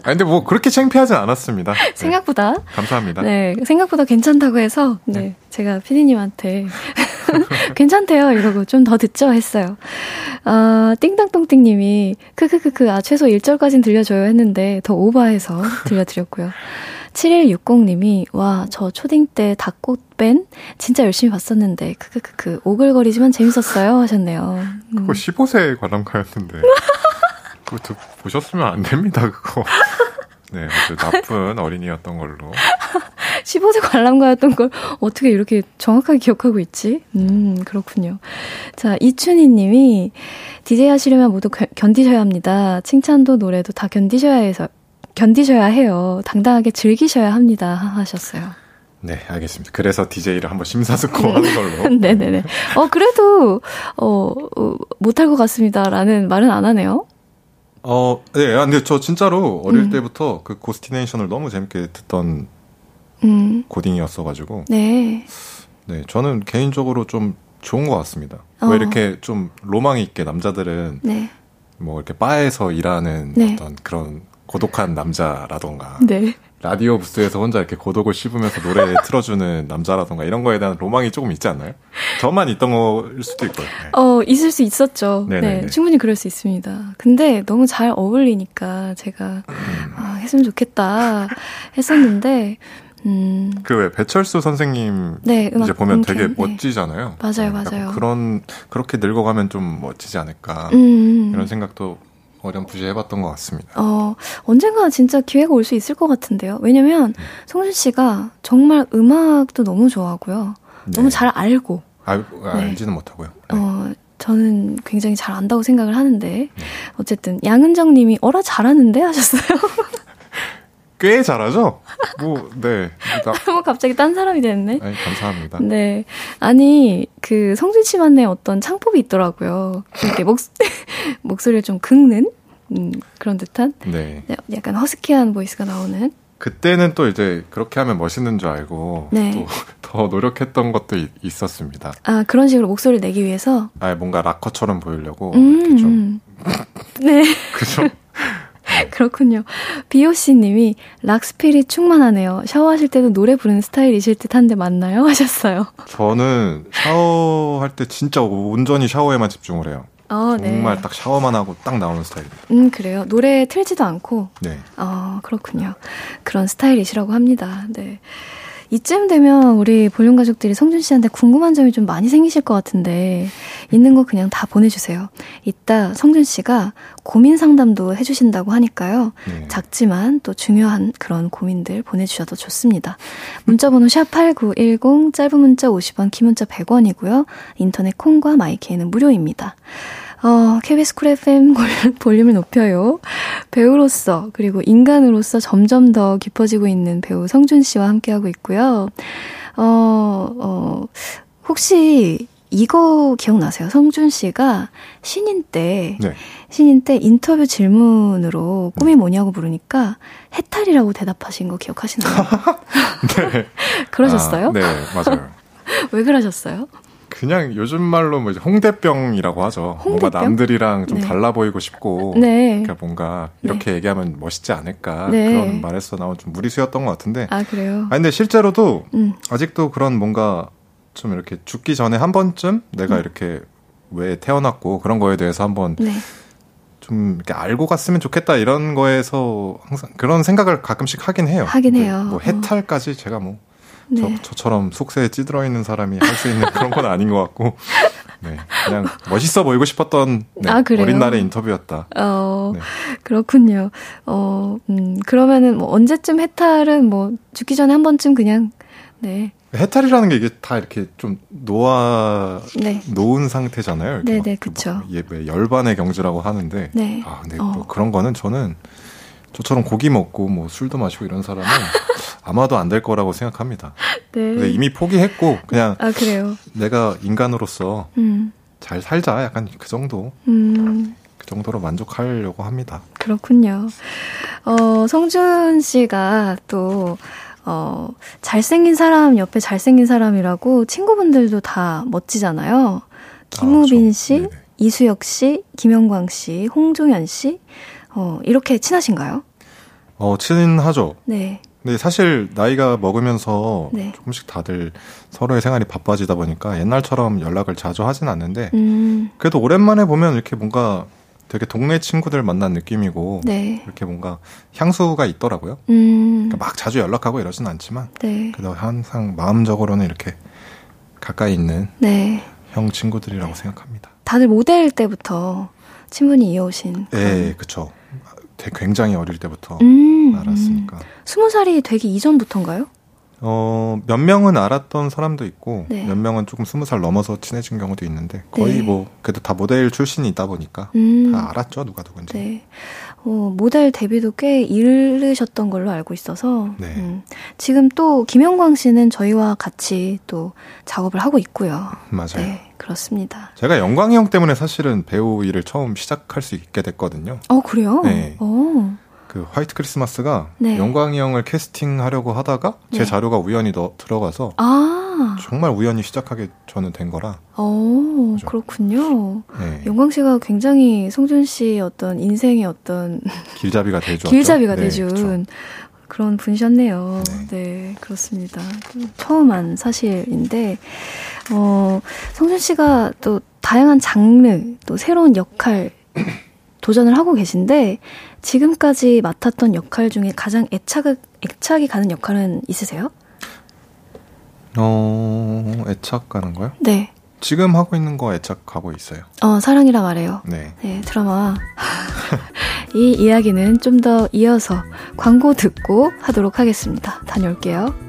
아니 근데 뭐 그렇게 창피하진 않았습니다. 생각보다 네. 감사합니다. 네, 생각보다 괜찮다고 해서 네, 네. 제가 피디님한테 괜찮대요 이러고 좀 더 듣죠 했어요. 띵땅똥띵님이 크크크크 아 최소 1절까지는 들려줘요 했는데 더 오버해서 들려드렸고요. 7160님이 와, 저 초딩 때 닭꽃밴 진짜 열심히 봤었는데 크크크크 오글거리지만 재밌었어요 하셨네요. 그거 15세 관람가였는데 그거 보셨으면 안 됩니다 그거. 네, 아주 나쁜 어린이였던 걸로. 15세 관람가였던 걸 어떻게 이렇게 정확하게 기억하고 있지? 그렇군요. 자, 이춘희 님이 DJ 하시려면 모두 견디셔야 합니다. 칭찬도 노래도 다 견디셔야 해요. 당당하게 즐기셔야 합니다. 하셨어요. 네, 알겠습니다. 그래서 DJ를 한번 심사숙고하는 걸로. 네네네. 그래도 못할 것 같습니다라는 말은 안 하네요. 네, 근데 저 진짜로 어릴 때부터 그 고스티네이션을 너무 재밌게 듣던 고딩이었어가지고. 네. 네, 저는 개인적으로 좀 좋은 것 같습니다. 왜 이렇게 좀 로망이 있게 남자들은 네. 뭐 이렇게 바에서 일하는 네. 어떤 그런 고독한 남자라던가. 네. 라디오 부스에서 혼자 이렇게 고독을 씹으면서 노래 틀어주는 남자라던가 이런 거에 대한 로망이 조금 있지 않나요? 저만 있던 거일 수도 있고요. 네. 있을 수 있었죠. 네네네. 네, 충분히 그럴 수 있습니다. 근데 너무 잘 어울리니까 제가 했으면 좋겠다 했었는데 그 왜 배철수 선생님 네, 음악, 이제 보면 되게 멋지잖아요. 네. 맞아요, 맞아요. 그런 그렇게 늙어가면 좀 멋지지 않을까 이런 생각도 어렴풋이 해봤던 것 같습니다. 언젠가 진짜 기회가 올 수 있을 것 같은데요. 왜냐면 성준 씨가 정말 음악도 너무 좋아하고요. 네. 너무 잘 알고 알지는 네. 못하고요. 네. 저는 굉장히 잘 안다고 생각을 하는데 어쨌든 양은정 님이 어라 잘하는데 하셨어요. 꽤 잘하죠? 뭐, 네. 뭐 갑자기 딴 사람이 됐네? 아니, 감사합니다. 네. 아니, 그 성준 씨만의 어떤 창법이 있더라고요. 이렇게 목소리를 좀 긁는? 그런 듯한? 네. 약간 허스키한 보이스가 나오는? 그때는 또 이제 그렇게 하면 멋있는 줄 알고 네. 또 더 노력했던 것도 있었습니다. 아, 그런 식으로 목소리를 내기 위해서? 아, 뭔가 락커처럼 보이려고 이렇게 좀. 네. 그죠? 그렇군요. 비오씨님이 락스피릿 충만하네요. 샤워하실 때도 노래 부르는 스타일이실 듯한데 맞나요? 하셨어요. 저는 샤워할 때 진짜 온전히 샤워에만 집중을 해요. 정말 네. 딱 샤워만 하고 딱 나오는 스타일입니다. 그래요? 노래 틀지도 않고? 네. 그렇군요. 그런 스타일이시라고 합니다. 네. 이쯤 되면 우리 볼륨 가족들이 성준 씨한테 궁금한 점이 좀 많이 생기실 것 같은데 있는 거 그냥 다 보내주세요. 이따 성준 씨가 고민 상담도 해주신다고 하니까요. 네. 작지만 또 중요한 그런 고민들 보내주셔도 좋습니다. 문자번호 샵8910 짧은 문자 50원 긴 문자 100원이고요. 인터넷 콩과 마이케이는 무료입니다. KBS 쿨 FM 볼륨을 높여요. 배우로서 그리고 인간으로서 점점 더 깊어지고 있는 배우 성준 씨와 함께하고 있고요. 혹시 이거 기억나세요? 성준 씨가 신인 때 인터뷰 질문으로 꿈이 뭐냐고 물으니까 해탈이라고 대답하신 거 기억하시나요? 네. 그러셨어요? 아, 네, 맞아요. 왜 그러셨어요? 그냥 요즘 말로 뭐 이제 홍대병이라고 하죠. 홍대병? 뭔가 남들이랑 좀 네. 달라 보이고 싶고 네. 그러니까 뭔가 이렇게 네. 얘기하면 멋있지 않을까 네. 그런 말에서 나온 좀 무리수였던 것 같은데 아 그래요? 아니 근데 실제로도 아직도 그런 뭔가 좀 이렇게 죽기 전에 한 번쯤 내가 이렇게 왜 태어났고 그런 거에 대해서 한번 네. 좀 이렇게 알고 갔으면 좋겠다 이런 거에서 항상 그런 생각을 가끔씩 하긴 해요. 하긴 해요. 뭐 해탈까지 제가 뭐 네. 저처럼 속세에 찌들어 있는 사람이 할 수 있는 그런 건 아닌 것 같고 네, 그냥 멋있어 보이고 싶었던 네, 아, 어린 날의 인터뷰였다. 네. 그렇군요. 그러면은 뭐 언제쯤 해탈은 뭐 죽기 전에 한 번쯤 그냥 네. 해탈이라는 게 이게 다 이렇게 좀 네. 놓은 상태잖아요. 네네 그렇죠. 열반의 경지라고 하는데 네. 아 근데 뭐 그런 거는 저는 저처럼 고기 먹고 뭐 술도 마시고 이런 사람은 아마도 안 될 거라고 생각합니다. 네. 근데 이미 포기했고 그냥 아, 그래요. 내가 인간으로서 잘 살자 약간 그 정도 그 정도로 만족하려고 합니다. 그렇군요. 성준 씨가 또 잘생긴 사람 옆에 잘생긴 사람이라고 친구분들도 다 멋지잖아요. 김우빈 씨, 네네. 이수혁 씨, 김영광 씨, 홍종현 씨 이렇게 친하신가요? 친하죠. 네. 근데 사실 나이가 먹으면서 네. 조금씩 다들 서로의 생활이 바빠지다 보니까 옛날처럼 연락을 자주 하진 않는데 그래도 오랜만에 보면 이렇게 뭔가 되게 동네 친구들 만난 느낌이고 네. 이렇게 뭔가 향수가 있더라고요. 그러니까 막 자주 연락하고 이러진 않지만 네. 그래도 항상 마음적으로는 이렇게 가까이 있는 네. 형 친구들이라고 생각합니다. 다들 모델 때부터 친분이 이어오신. 네, 그렇죠. 굉장히 어릴 때부터 알았으니까. 20살이 되기 이전부터인가요? 몇 명은 알았던 사람도 있고 네. 몇 명은 조금 20살 넘어서 친해진 경우도 있는데 거의 네. 뭐 그래도 다 모델 출신이다 보니까 다 알았죠 누가 누군지. 네. 모델 데뷔도 꽤 이르셨던 걸로 알고 있어서 네. 지금 또 김영광 씨는 저희와 같이 또 작업을 하고 있고요. 맞아요. 네. 그렇습니다. 제가 영광이 형 때문에 사실은 배우 일을 처음 시작할 수 있게 됐거든요. 그래요? 네. 그 화이트 크리스마스가 네. 영광이 형을 캐스팅하려고 하다가 네. 제 자료가 우연히 들어가서 정말 우연히 시작하게 저는 된 거라. 그렇죠? 그렇군요. 네. 영광 씨가 굉장히 성준 씨의 어떤 인생의 어떤 길잡이가 돼준 네, 그렇죠. 그런 분이셨네요. 네. 네, 그렇습니다. 처음 한 사실인데, 성준 씨가 또 다양한 장르, 또 새로운 역할, 도전을 하고 계신데 지금까지 맡았던 역할 중에 가장 애착이 가는 역할은 있으세요? 애착 가는 거요? 네. 지금 하고 있는 거 애착 가고 있어요. 사랑이라 말해요. 네. 네, 드라마. 이 이야기는 좀 더 이어서 광고 듣고 하도록 하겠습니다. 다녀올게요.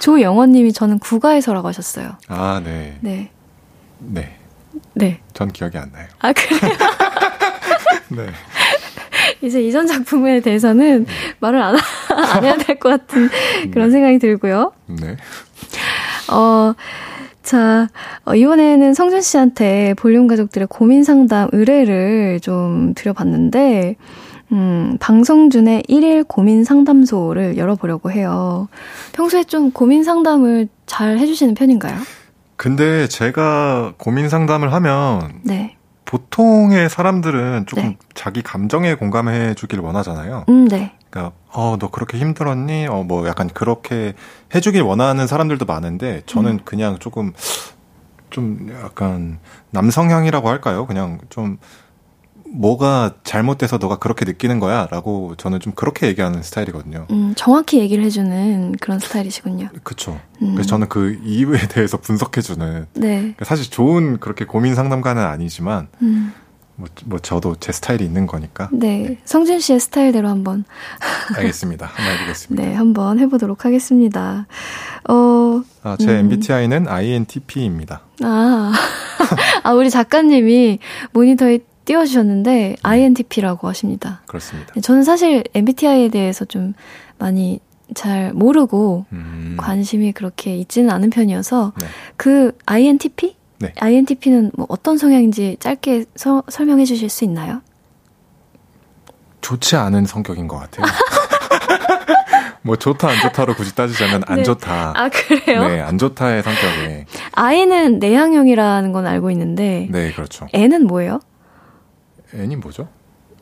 조영원님이 저는 국가에서라고 하셨어요. 아, 네. 네. 네. 네. 전 기억이 안 나요. 아, 그래요? 네. 이제 이전 작품에 대해서는 말을 안 해야 될 것 같은 그런 생각이 들고요. 네. 자, 이번에는 성준 씨한테 볼륨 가족들의 고민 상담 의뢰를 좀 드려봤는데, 방성준의 1일 고민 상담소를 열어보려고 해요. 평소에 좀 고민 상담을 잘 해주시는 편인가요? 근데 제가 고민 상담을 하면 네. 보통의 사람들은 조금 네. 자기 감정에 공감해 주길 원하잖아요. 네. 그러니까 너 그렇게 힘들었니? 뭐 약간 그렇게 해주길 원하는 사람들도 많은데 저는 그냥 좀 약간 남성향이라고 할까요? 그냥 좀 뭐가 잘못돼서 너가 그렇게 느끼는 거야? 라고 저는 좀 그렇게 얘기하는 스타일이거든요. 정확히 얘기를 해주는 그런 스타일이시군요. 그쵸. 그래서 저는 그 이유에 대해서 분석해주는. 네. 사실 좋은 그렇게 고민 상담가는 아니지만, 뭐 저도 제 스타일이 있는 거니까. 네. 네. 성준 씨의 스타일대로 한번. 알겠습니다. 한번 해보겠습니다. 네. 한번 해보도록 하겠습니다. 제 MBTI는 INTP입니다. 우리 작가님이 모니터에 띄워주셨는데 INTP라고 하십니다. 그렇습니다. 저는 사실 MBTI에 대해서 좀 많이 잘 모르고 관심이 그렇게 있지는 않은 편이어서 네. 그 INTP? 네. INTP는 뭐 어떤 성향인지 짧게 설명해 주실 수 있나요? 좋지 않은 성격인 것 같아요. 뭐 좋다 안 좋다로 굳이 따지자면 안 네. 좋다. 아 그래요? 네, 안 좋다의 성격에. I는 내향형이라는 건 알고 있는데. 네, 그렇죠. N은 뭐예요? N이 뭐죠?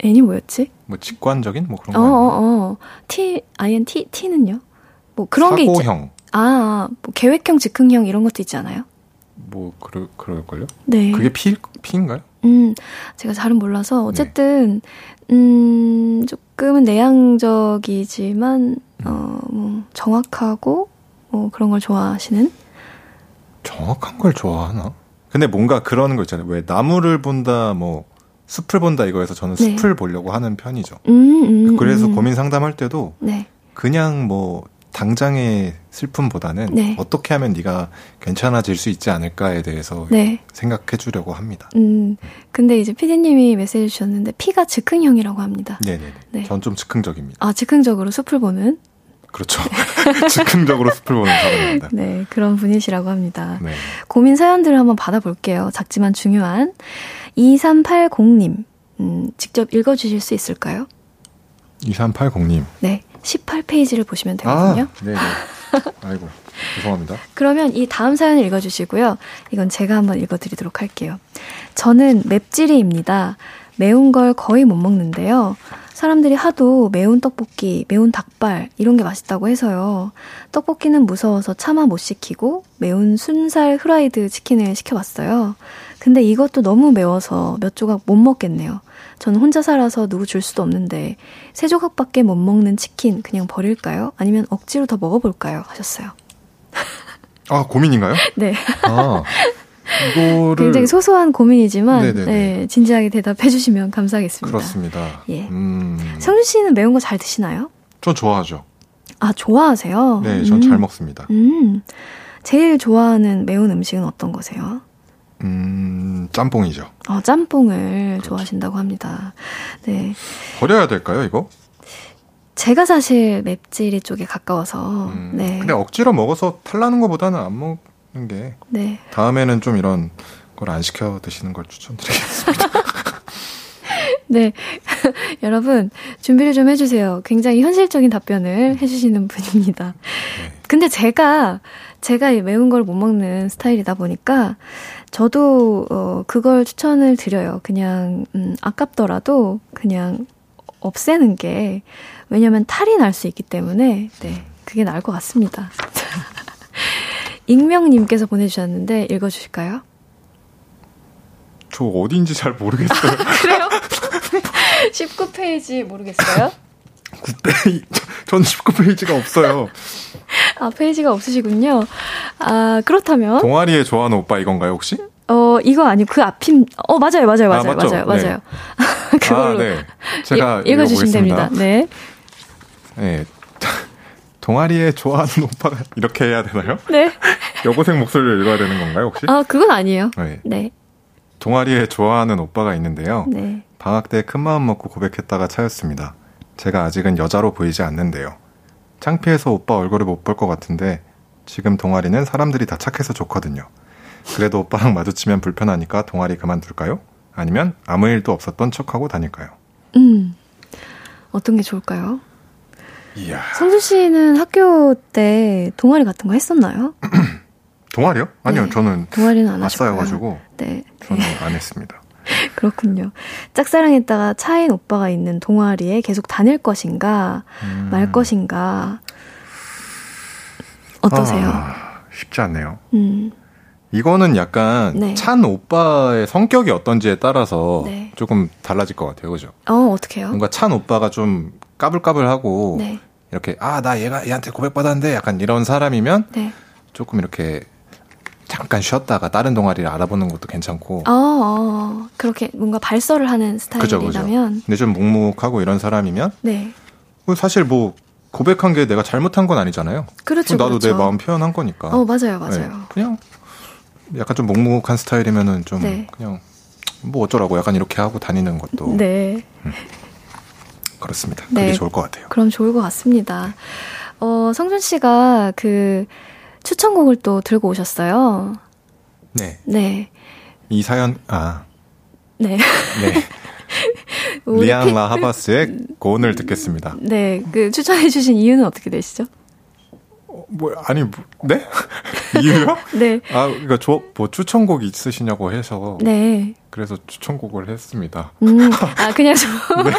N이 뭐였지? 뭐 직관적인 뭐 그런 거. T, INT, T는요? 뭐 그런 게 있죠. 사고형. 아, 뭐 계획형, 즉흥형 이런 것도 있지 않아요? 뭐 그럴걸요? 네. 그게 P인가요? 제가 잘은 몰라서 어쨌든 네. 조금은 내향적이지만 뭐 정확하고 뭐 그런 걸 좋아하시는? 정확한 걸 좋아하나? 근데 뭔가 그런 거 있잖아요. 왜 나무를 본다 뭐 숲을 본다 이거에서 저는 네. 숲을 보려고 하는 편이죠. 그래서 고민 상담할 때도 네. 그냥 뭐 당장의 슬픔보다는 네. 어떻게 하면 네가 괜찮아질 수 있지 않을까에 대해서 네. 생각해 주려고 합니다. 근데 이제 피디님이 메시지 주셨는데 피가 즉흥형이라고 합니다. 네네네. 네. 전 좀 즉흥적입니다. 아, 즉흥적으로 숲을 보는? 그렇죠. 즉흥적으로 숲을 보는 사람입니다. 네, 그런 분이시라고 합니다. 네. 고민 사연들을 한번 받아볼게요. 작지만 중요한 2380님 직접 읽어주실 수 있을까요? 2380님. 네. 18페이지를 보시면 되거든요. 아, 네. 아이고, 죄송합니다. 그러면 이 다음 사연을 읽어주시고요. 이건 제가 한번 읽어드리도록 할게요. 저는 맵찔이입니다. 매운 걸 거의 못 먹는데요. 사람들이 하도 매운 떡볶이, 매운 닭발 이런 게 맛있다고 해서요. 떡볶이는 무서워서 차마 못 시키고 매운 순살 후라이드 치킨을 시켜봤어요. 근데 이것도 너무 매워서 몇 조각 못 먹겠네요. 저는 혼자 살아서 누구 줄 수도 없는데 세 조각밖에 못 먹는 치킨 그냥 버릴까요? 아니면 억지로 더 먹어볼까요? 하셨어요. 아, 고민인가요? 네. 아, 이거를 굉장히 소소한 고민이지만 네, 진지하게 대답해 주시면 감사하겠습니다. 그렇습니다. 예. 성준 씨는 매운 거 잘 드시나요? 전 좋아하죠. 아, 좋아하세요? 네, 전 잘 먹습니다. 제일 좋아하는 매운 음식은 어떤 거세요? 짬뽕이죠. 아, 짬뽕을 그렇죠. 좋아하신다고 합니다. 네. 버려야 될까요, 이거? 제가 사실 맵찔이 쪽에 가까워서. 네. 근데 억지로 먹어서 탈나는 것보다는 안 먹는 게. 네. 다음에는 좀 이런 걸 안 시켜 드시는 걸 추천드리겠습니다. 네. 여러분, 준비를 좀 해주세요. 굉장히 현실적인 답변을 해주시는 분입니다. 네. 근데 제가 매운 걸 못 먹는 스타일이다 보니까 저도 그걸 추천을 드려요. 그냥 아깝더라도 그냥 없애는 게 왜냐하면 탈이 날 수 있기 때문에 네, 그게 나을 것 같습니다. 익명님께서 보내주셨는데 읽어주실까요? 저 어디인지 잘 모르겠어요. 아, 그래요? 19페이지 모르겠어요? 9페이지, 전 19페이지가 없어요. 아, 페이지가 없으시군요. 아, 그렇다면. 동아리에 좋아하는 오빠 이건가요, 혹시? 이거 아니고 그 앞임, 맞아요. 네. 그걸로. 아, 네. 제가 읽어주시면 됩니다. 네. 네. 동아리에 좋아하는 오빠가 이렇게 해야 되나요? 네. 여고생 목소리를 읽어야 되는 건가요, 혹시? 아, 그건 아니에요. 네. 네. 동아리에 좋아하는 오빠가 있는데요. 네. 방학 때 큰 마음 먹고 고백했다가 차였습니다. 제가 아직은 여자로 보이지 않는데요. 창피해서 오빠 얼굴을 못 볼 것 같은데 지금 동아리는 사람들이 다 착해서 좋거든요. 그래도 오빠랑 마주치면 불편하니까 동아리 그만둘까요? 아니면 아무 일도 없었던 척하고 다닐까요? 어떤 게 좋을까요? 이야. 성주 씨는 학교 때 동아리 같은 거 했었나요? 동아리요? 아니요. 네. 저는 동아리는 안 하셨어요. 네. 저는 안 했습니다. 그렇군요. 짝사랑했다가 차인 오빠가 있는 동아리에 계속 다닐 것인가 말 것인가 어떠세요? 아, 쉽지 않네요. 이거는 약간 네. 찬 오빠의 성격이 어떤지에 따라서 네. 조금 달라질 것 같아요. 그죠? 어떡해요? 뭔가 찬 오빠가 좀 까불까불하고 네. 이렇게 아, 나 얘한테 고백받았는데 약간 이런 사람이면 네. 조금 이렇게 잠깐 쉬었다가 다른 동아리를 알아보는 것도 괜찮고 그렇게 뭔가 발설을 하는 스타일이라면 그쵸. 근데 좀 묵묵하고 이런 사람이면 네. 사실 뭐 고백한 게 내가 잘못한 건 아니잖아요. 그렇죠. 나도 그렇죠. 내 마음 표현한 거니까. 맞아요. 네. 그냥 약간 좀 묵묵한 스타일이면은 좀 네. 그냥 뭐 어쩌라고 약간 이렇게 하고 다니는 것도. 네. 그렇습니다. 그게 네. 좋을 것 같아요. 그럼 좋을 것 같습니다. 성준 씨가 그 추천곡을 또 들고 오셨어요. 네. 네. 이 사연, 아. 네. 네. 리안 라하바스의 고온을 듣겠습니다. 네. 그 추천해주신 이유는 어떻게 되시죠? 뭐, 아니, 뭐, 네? 이유요? 네. 아, 그러니까 저, 뭐, 추천곡이 있으시냐고 해서. 네. 그래서 추천곡을 했습니다. 아, 그냥 저. 네.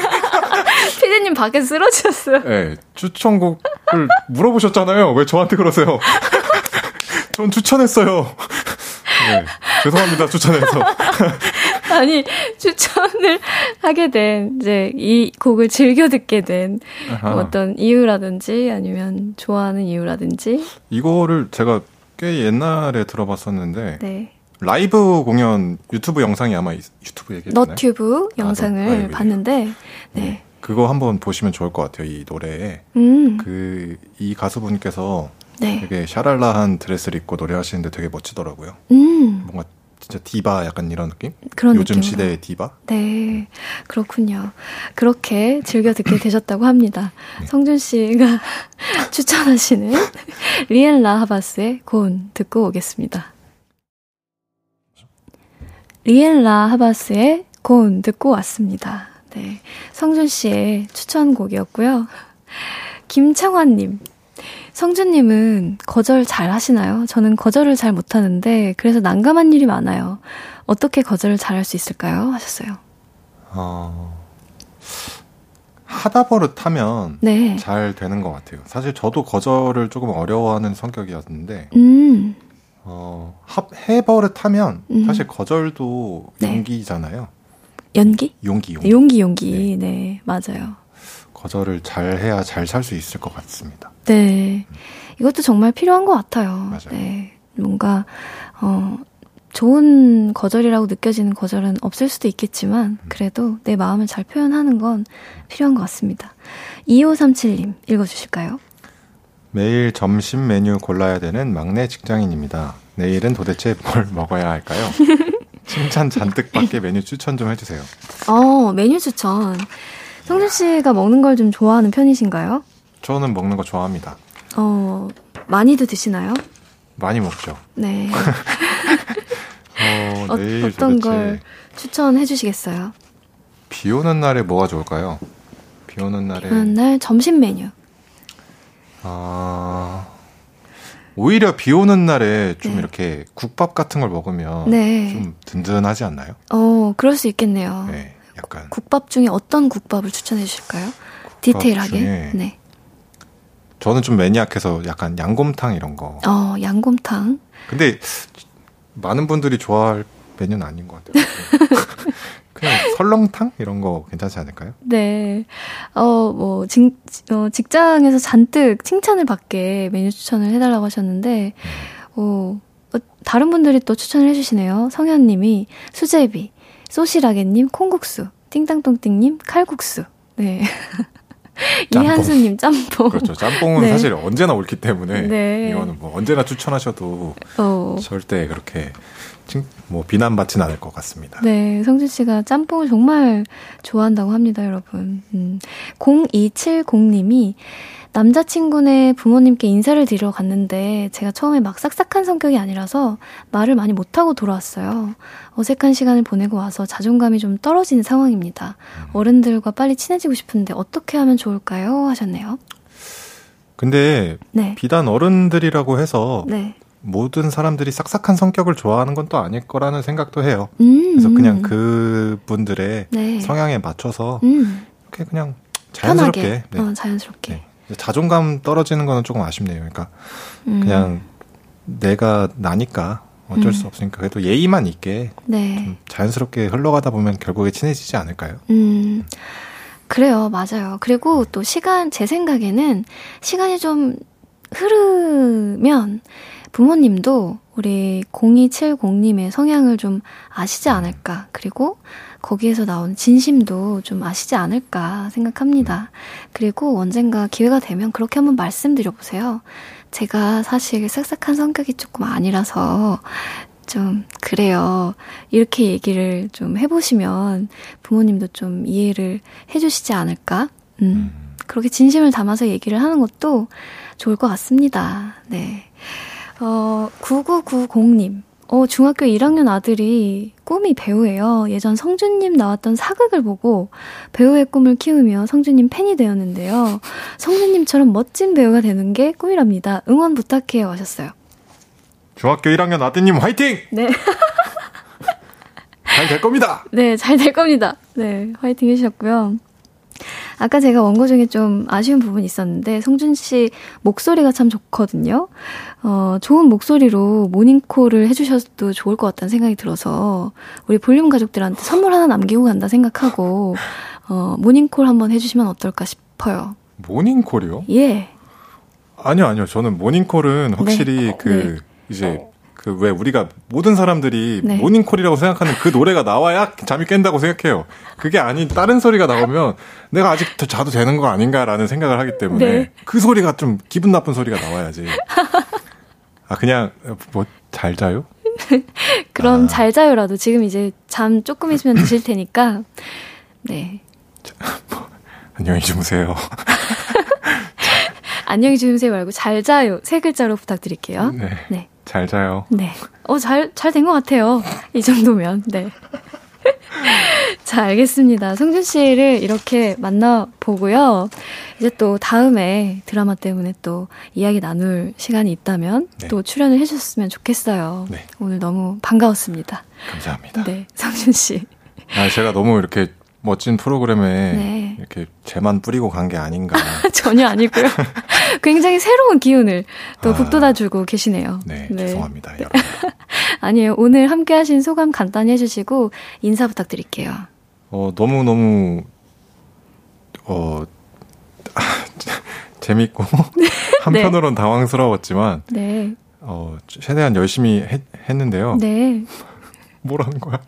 피디님 밖에 쓰러지셨어요. 네. 추천곡을 물어보셨잖아요. 왜 저한테 그러세요? 전 추천했어요. 네. 죄송합니다. 추천해서. 아니, 추천을 하게 된, 이제, 이 곡을 즐겨 듣게 된 뭐 어떤 이유라든지, 아니면 좋아하는 이유라든지. 이거를 제가 꽤 옛날에 들어봤었는데, 네. 라이브 공연 유튜브 영상이 아마 유튜브 얘기했나요? 너튜브 영상을 봤는데, 네. 그거 한번 보시면 좋을 것 같아요, 이 노래에. 이 가수분께서 네. 되게 샤랄라한 드레스를 입고 노래하시는데 되게 멋지더라고요. 뭔가 진짜 디바 약간 이런 느낌? 그런 요즘 느낌으로. 시대의 디바? 네, 그렇군요. 그렇게 즐겨 듣게 되셨다고 합니다. 네. 성준 씨가 추천하시는 리엔 라하바스의 고운 듣고 오겠습니다. 리엔 라하바스의 고운 듣고 왔습니다. 네, 성준 씨의 추천곡이었고요. 김창환님. 성준님은 거절 잘 하시나요? 저는 거절을 잘 못하는데 그래서 난감한 일이 많아요. 어떻게 거절을 잘할 수 있을까요? 하셨어요. 하다 버릇하면 네. 잘 되는 것 같아요. 사실 저도 거절을 조금 어려워하는 성격이었는데 해버릇하면 사실 거절도 네. 용기잖아요. 연기? 용기. 네, 맞아요. 거절을 잘해야 잘 살 수 있을 것 같습니다. 네. 이것도 정말 필요한 것 같아요. 맞아요. 네. 뭔가, 좋은 거절이라고 느껴지는 거절은 없을 수도 있겠지만, 그래도 내 마음을 잘 표현하는 건 필요한 것 같습니다. 2537님, 읽어주실까요? 매일 점심 메뉴 골라야 되는 막내 직장인입니다. 내일은 도대체 뭘 먹어야 할까요? 칭찬 잔뜩 받게 메뉴 추천 좀 해주세요. 메뉴 추천. 성준 씨가 먹는 걸 좀 좋아하는 편이신가요? 저는 먹는 거 좋아합니다. 많이도 드시나요? 많이 먹죠. 네. 내일 어떤 걸 추천해 주시겠어요? 비 오는 날에 뭐가 좋을까요? 비 오는 날 점심 메뉴. 오히려 비 오는 날에 좀 네. 이렇게 국밥 같은 걸 먹으면 네. 좀 든든하지 않나요? 그럴 수 있겠네요. 네. 약간. 국밥 중에 어떤 국밥을 추천해 주실까요? 디테일하게. 네. 저는 좀 매니악해서 약간 양곰탕 이런 거. 양곰탕. 근데 많은 분들이 좋아할 메뉴는 아닌 것 같아요. 그냥 설렁탕 이런 거 괜찮지 않을까요? 네. 뭐 직장에서 잔뜩 칭찬을 받게 메뉴 추천을 해달라고 하셨는데, 다른 분들이 또 추천을 해주시네요. 성현님이 수제비. 소시라게님, 콩국수, 띵땅똥띵님, 칼국수. 네. 이한수님, 짬뽕. 그렇죠. 짬뽕은 네. 사실 언제나 옳기 때문에. 네. 이거는 뭐 언제나 추천하셔도 절대 그렇게 뭐 비난받진 않을 것 같습니다. 네. 성준 씨가 짬뽕을 정말 좋아한다고 합니다, 여러분. 0270님이 남자친구네 부모님께 인사를 드리러 갔는데 제가 처음에 막 싹싹한 성격이 아니라서 말을 많이 못하고 돌아왔어요. 어색한 시간을 보내고 와서 자존감이 좀 떨어지는 상황입니다. 어른들과 빨리 친해지고 싶은데 어떻게 하면 좋을까요? 하셨네요. 근데 네. 비단 어른들이라고 해서 네. 모든 사람들이 싹싹한 성격을 좋아하는 건 또 아닐 거라는 생각도 해요. 그래서 그냥 그분들의 네. 성향에 맞춰서 이렇게 그냥 자연스럽게. 네. 자연스럽게. 네. 자존감 떨어지는 거는 조금 아쉽네요. 그러니까 그냥 내가 나니까 어쩔 수 없으니까 그래도 예의만 있게 네. 좀 자연스럽게 흘러가다 보면 결국에 친해지지 않을까요? 그래요. 맞아요. 그리고 또 제 생각에는 시간이 좀 흐르면 부모님도 우리 0270님의 성향을 좀 아시지 않을까. 그리고 거기에서 나온 진심도 좀 아시지 않을까 생각합니다. 그리고 언젠가 기회가 되면 그렇게 한번 말씀드려보세요. 제가 사실 싹싹한 성격이 조금 아니라서 좀 그래요. 이렇게 얘기를 좀 해보시면 부모님도 좀 이해를 해주시지 않을까? 그렇게 진심을 담아서 얘기를 하는 것도 좋을 것 같습니다. 네. 9990님. 중학교 1학년 아들이 꿈이 배우예요. 예전 성준님 나왔던 사극을 보고 배우의 꿈을 키우며 성준님 팬이 되었는데요. 성준님처럼 멋진 배우가 되는 게 꿈이랍니다. 응원 부탁해요 하셨어요. 중학교 1학년 아드님 화이팅! 네. 잘 될 겁니다. 네, 잘 될 겁니다. 네, 화이팅 해주셨고요. 아까 제가 원고 중에 좀 아쉬운 부분이 있었는데 성준 씨 목소리가 참 좋거든요. 좋은 목소리로 모닝콜을 해주셔도 좋을 것 같다는 생각이 들어서 우리 볼륨 가족들한테 선물 하나 남기고 간다 생각하고 모닝콜 한번 해주시면 어떨까 싶어요. 모닝콜이요? 예. 아니요. 저는 모닝콜은 확실히 네. 이제 그 왜 우리가 모든 사람들이 네. 모닝콜이라고 생각하는 그 노래가 나와야 잠이 깬다고 생각해요. 그게 아닌 다른 소리가 나오면 내가 아직 더 자도 되는 거 아닌가라는 생각을 하기 때문에 네. 그 소리가 좀 기분 나쁜 소리가 나와야지. 아 그냥 뭐 잘 자요? 그럼 잘 자요라도 지금 이제 잠 조금 있으면 드실 테니까 네. 안녕히 주무세요. 안녕히 주무세요 말고 잘 자요 세 글자로 부탁드릴게요. 네. 네. 잘 자요. 네. 잘 된 것 같아요. 이 정도면. 네. 자, 알겠습니다. 성준 씨를 이렇게 만나보고요. 이제 또 다음에 드라마 때문에 또 이야기 나눌 시간이 있다면 네. 또 출연을 해주셨으면 좋겠어요. 네. 오늘 너무 반가웠습니다. 감사합니다. 네. 성준 씨. 제가 너무 이렇게 멋진 프로그램에 네. 이렇게 재만 뿌리고 간 게 아닌가. 전혀 아니고요. 굉장히 새로운 기운을 또 북돋아주고 계시네요. 네, 네. 죄송합니다. 네. 여러분. 아니에요. 오늘 함께하신 소감 간단히 해주시고 인사 부탁드릴게요. 너무너무 재밌고 네. 한편으로는 당황스러웠지만 네. 최대한 열심히 했는데요. 네. 뭐라는 거야?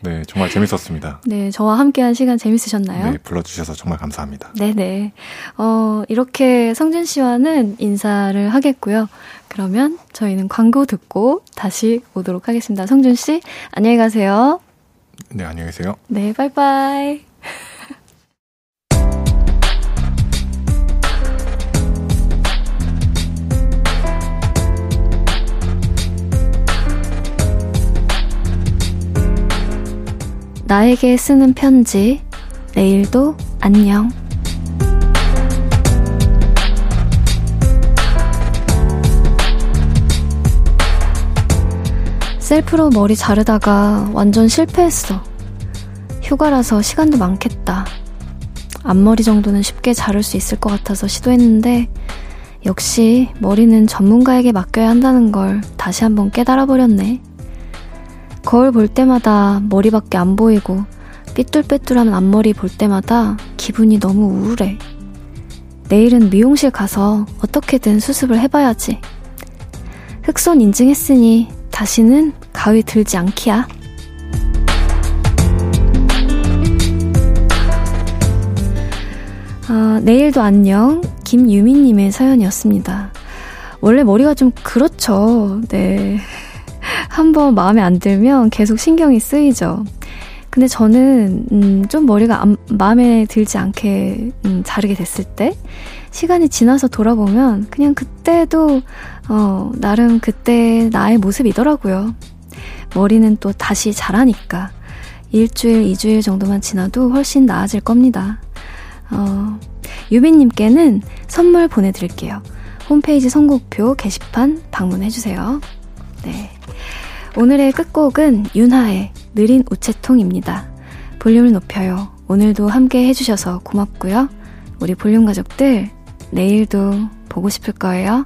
네, 정말 재밌었습니다. 네, 저와 함께한 시간 재밌으셨나요? 네, 불러주셔서 정말 감사합니다. 네네. 이렇게 성준 씨와는 인사를 하겠고요. 그러면 저희는 광고 듣고 다시 오도록 하겠습니다. 성준 씨, 안녕히 가세요. 네, 안녕히 계세요. 네, 바이바이. 나에게 쓰는 편지, 내일도 안녕. 셀프로 머리 자르다가 완전 실패했어. 휴가라서 시간도 많겠다. 앞머리 정도는 쉽게 자를 수 있을 것 같아서 시도했는데 역시 머리는 전문가에게 맡겨야 한다는 걸 다시 한번 깨달아버렸네. 거울 볼 때마다 머리밖에 안 보이고 삐뚤빼뚤한 앞머리 볼 때마다 기분이 너무 우울해. 내일은 미용실 가서 어떻게든 수습을 해봐야지. 흑손 인증했으니 다시는 가위 들지 않기야. 내일도 안녕. 김유민님의 사연이었습니다. 원래 머리가 좀 그렇죠. 네. 한번 마음에 안 들면 계속 신경이 쓰이죠. 근데 저는 좀 머리가 마음에 들지 않게 자르게 됐을 때 시간이 지나서 돌아보면 그냥 그때도 나름 그때 나의 모습이더라고요. 머리는 또 다시 자라니까 일주일, 2주일 정도만 지나도 훨씬 나아질 겁니다. 유빈님께는 선물 보내드릴게요. 홈페이지 선곡표 게시판 방문해주세요. 네. 오늘의 끝곡은 윤하의 느린 우체통입니다. 볼륨을 높여요. 오늘도 함께 해주셔서 고맙고요. 우리 볼륨 가족들, 내일도 보고 싶을 거예요.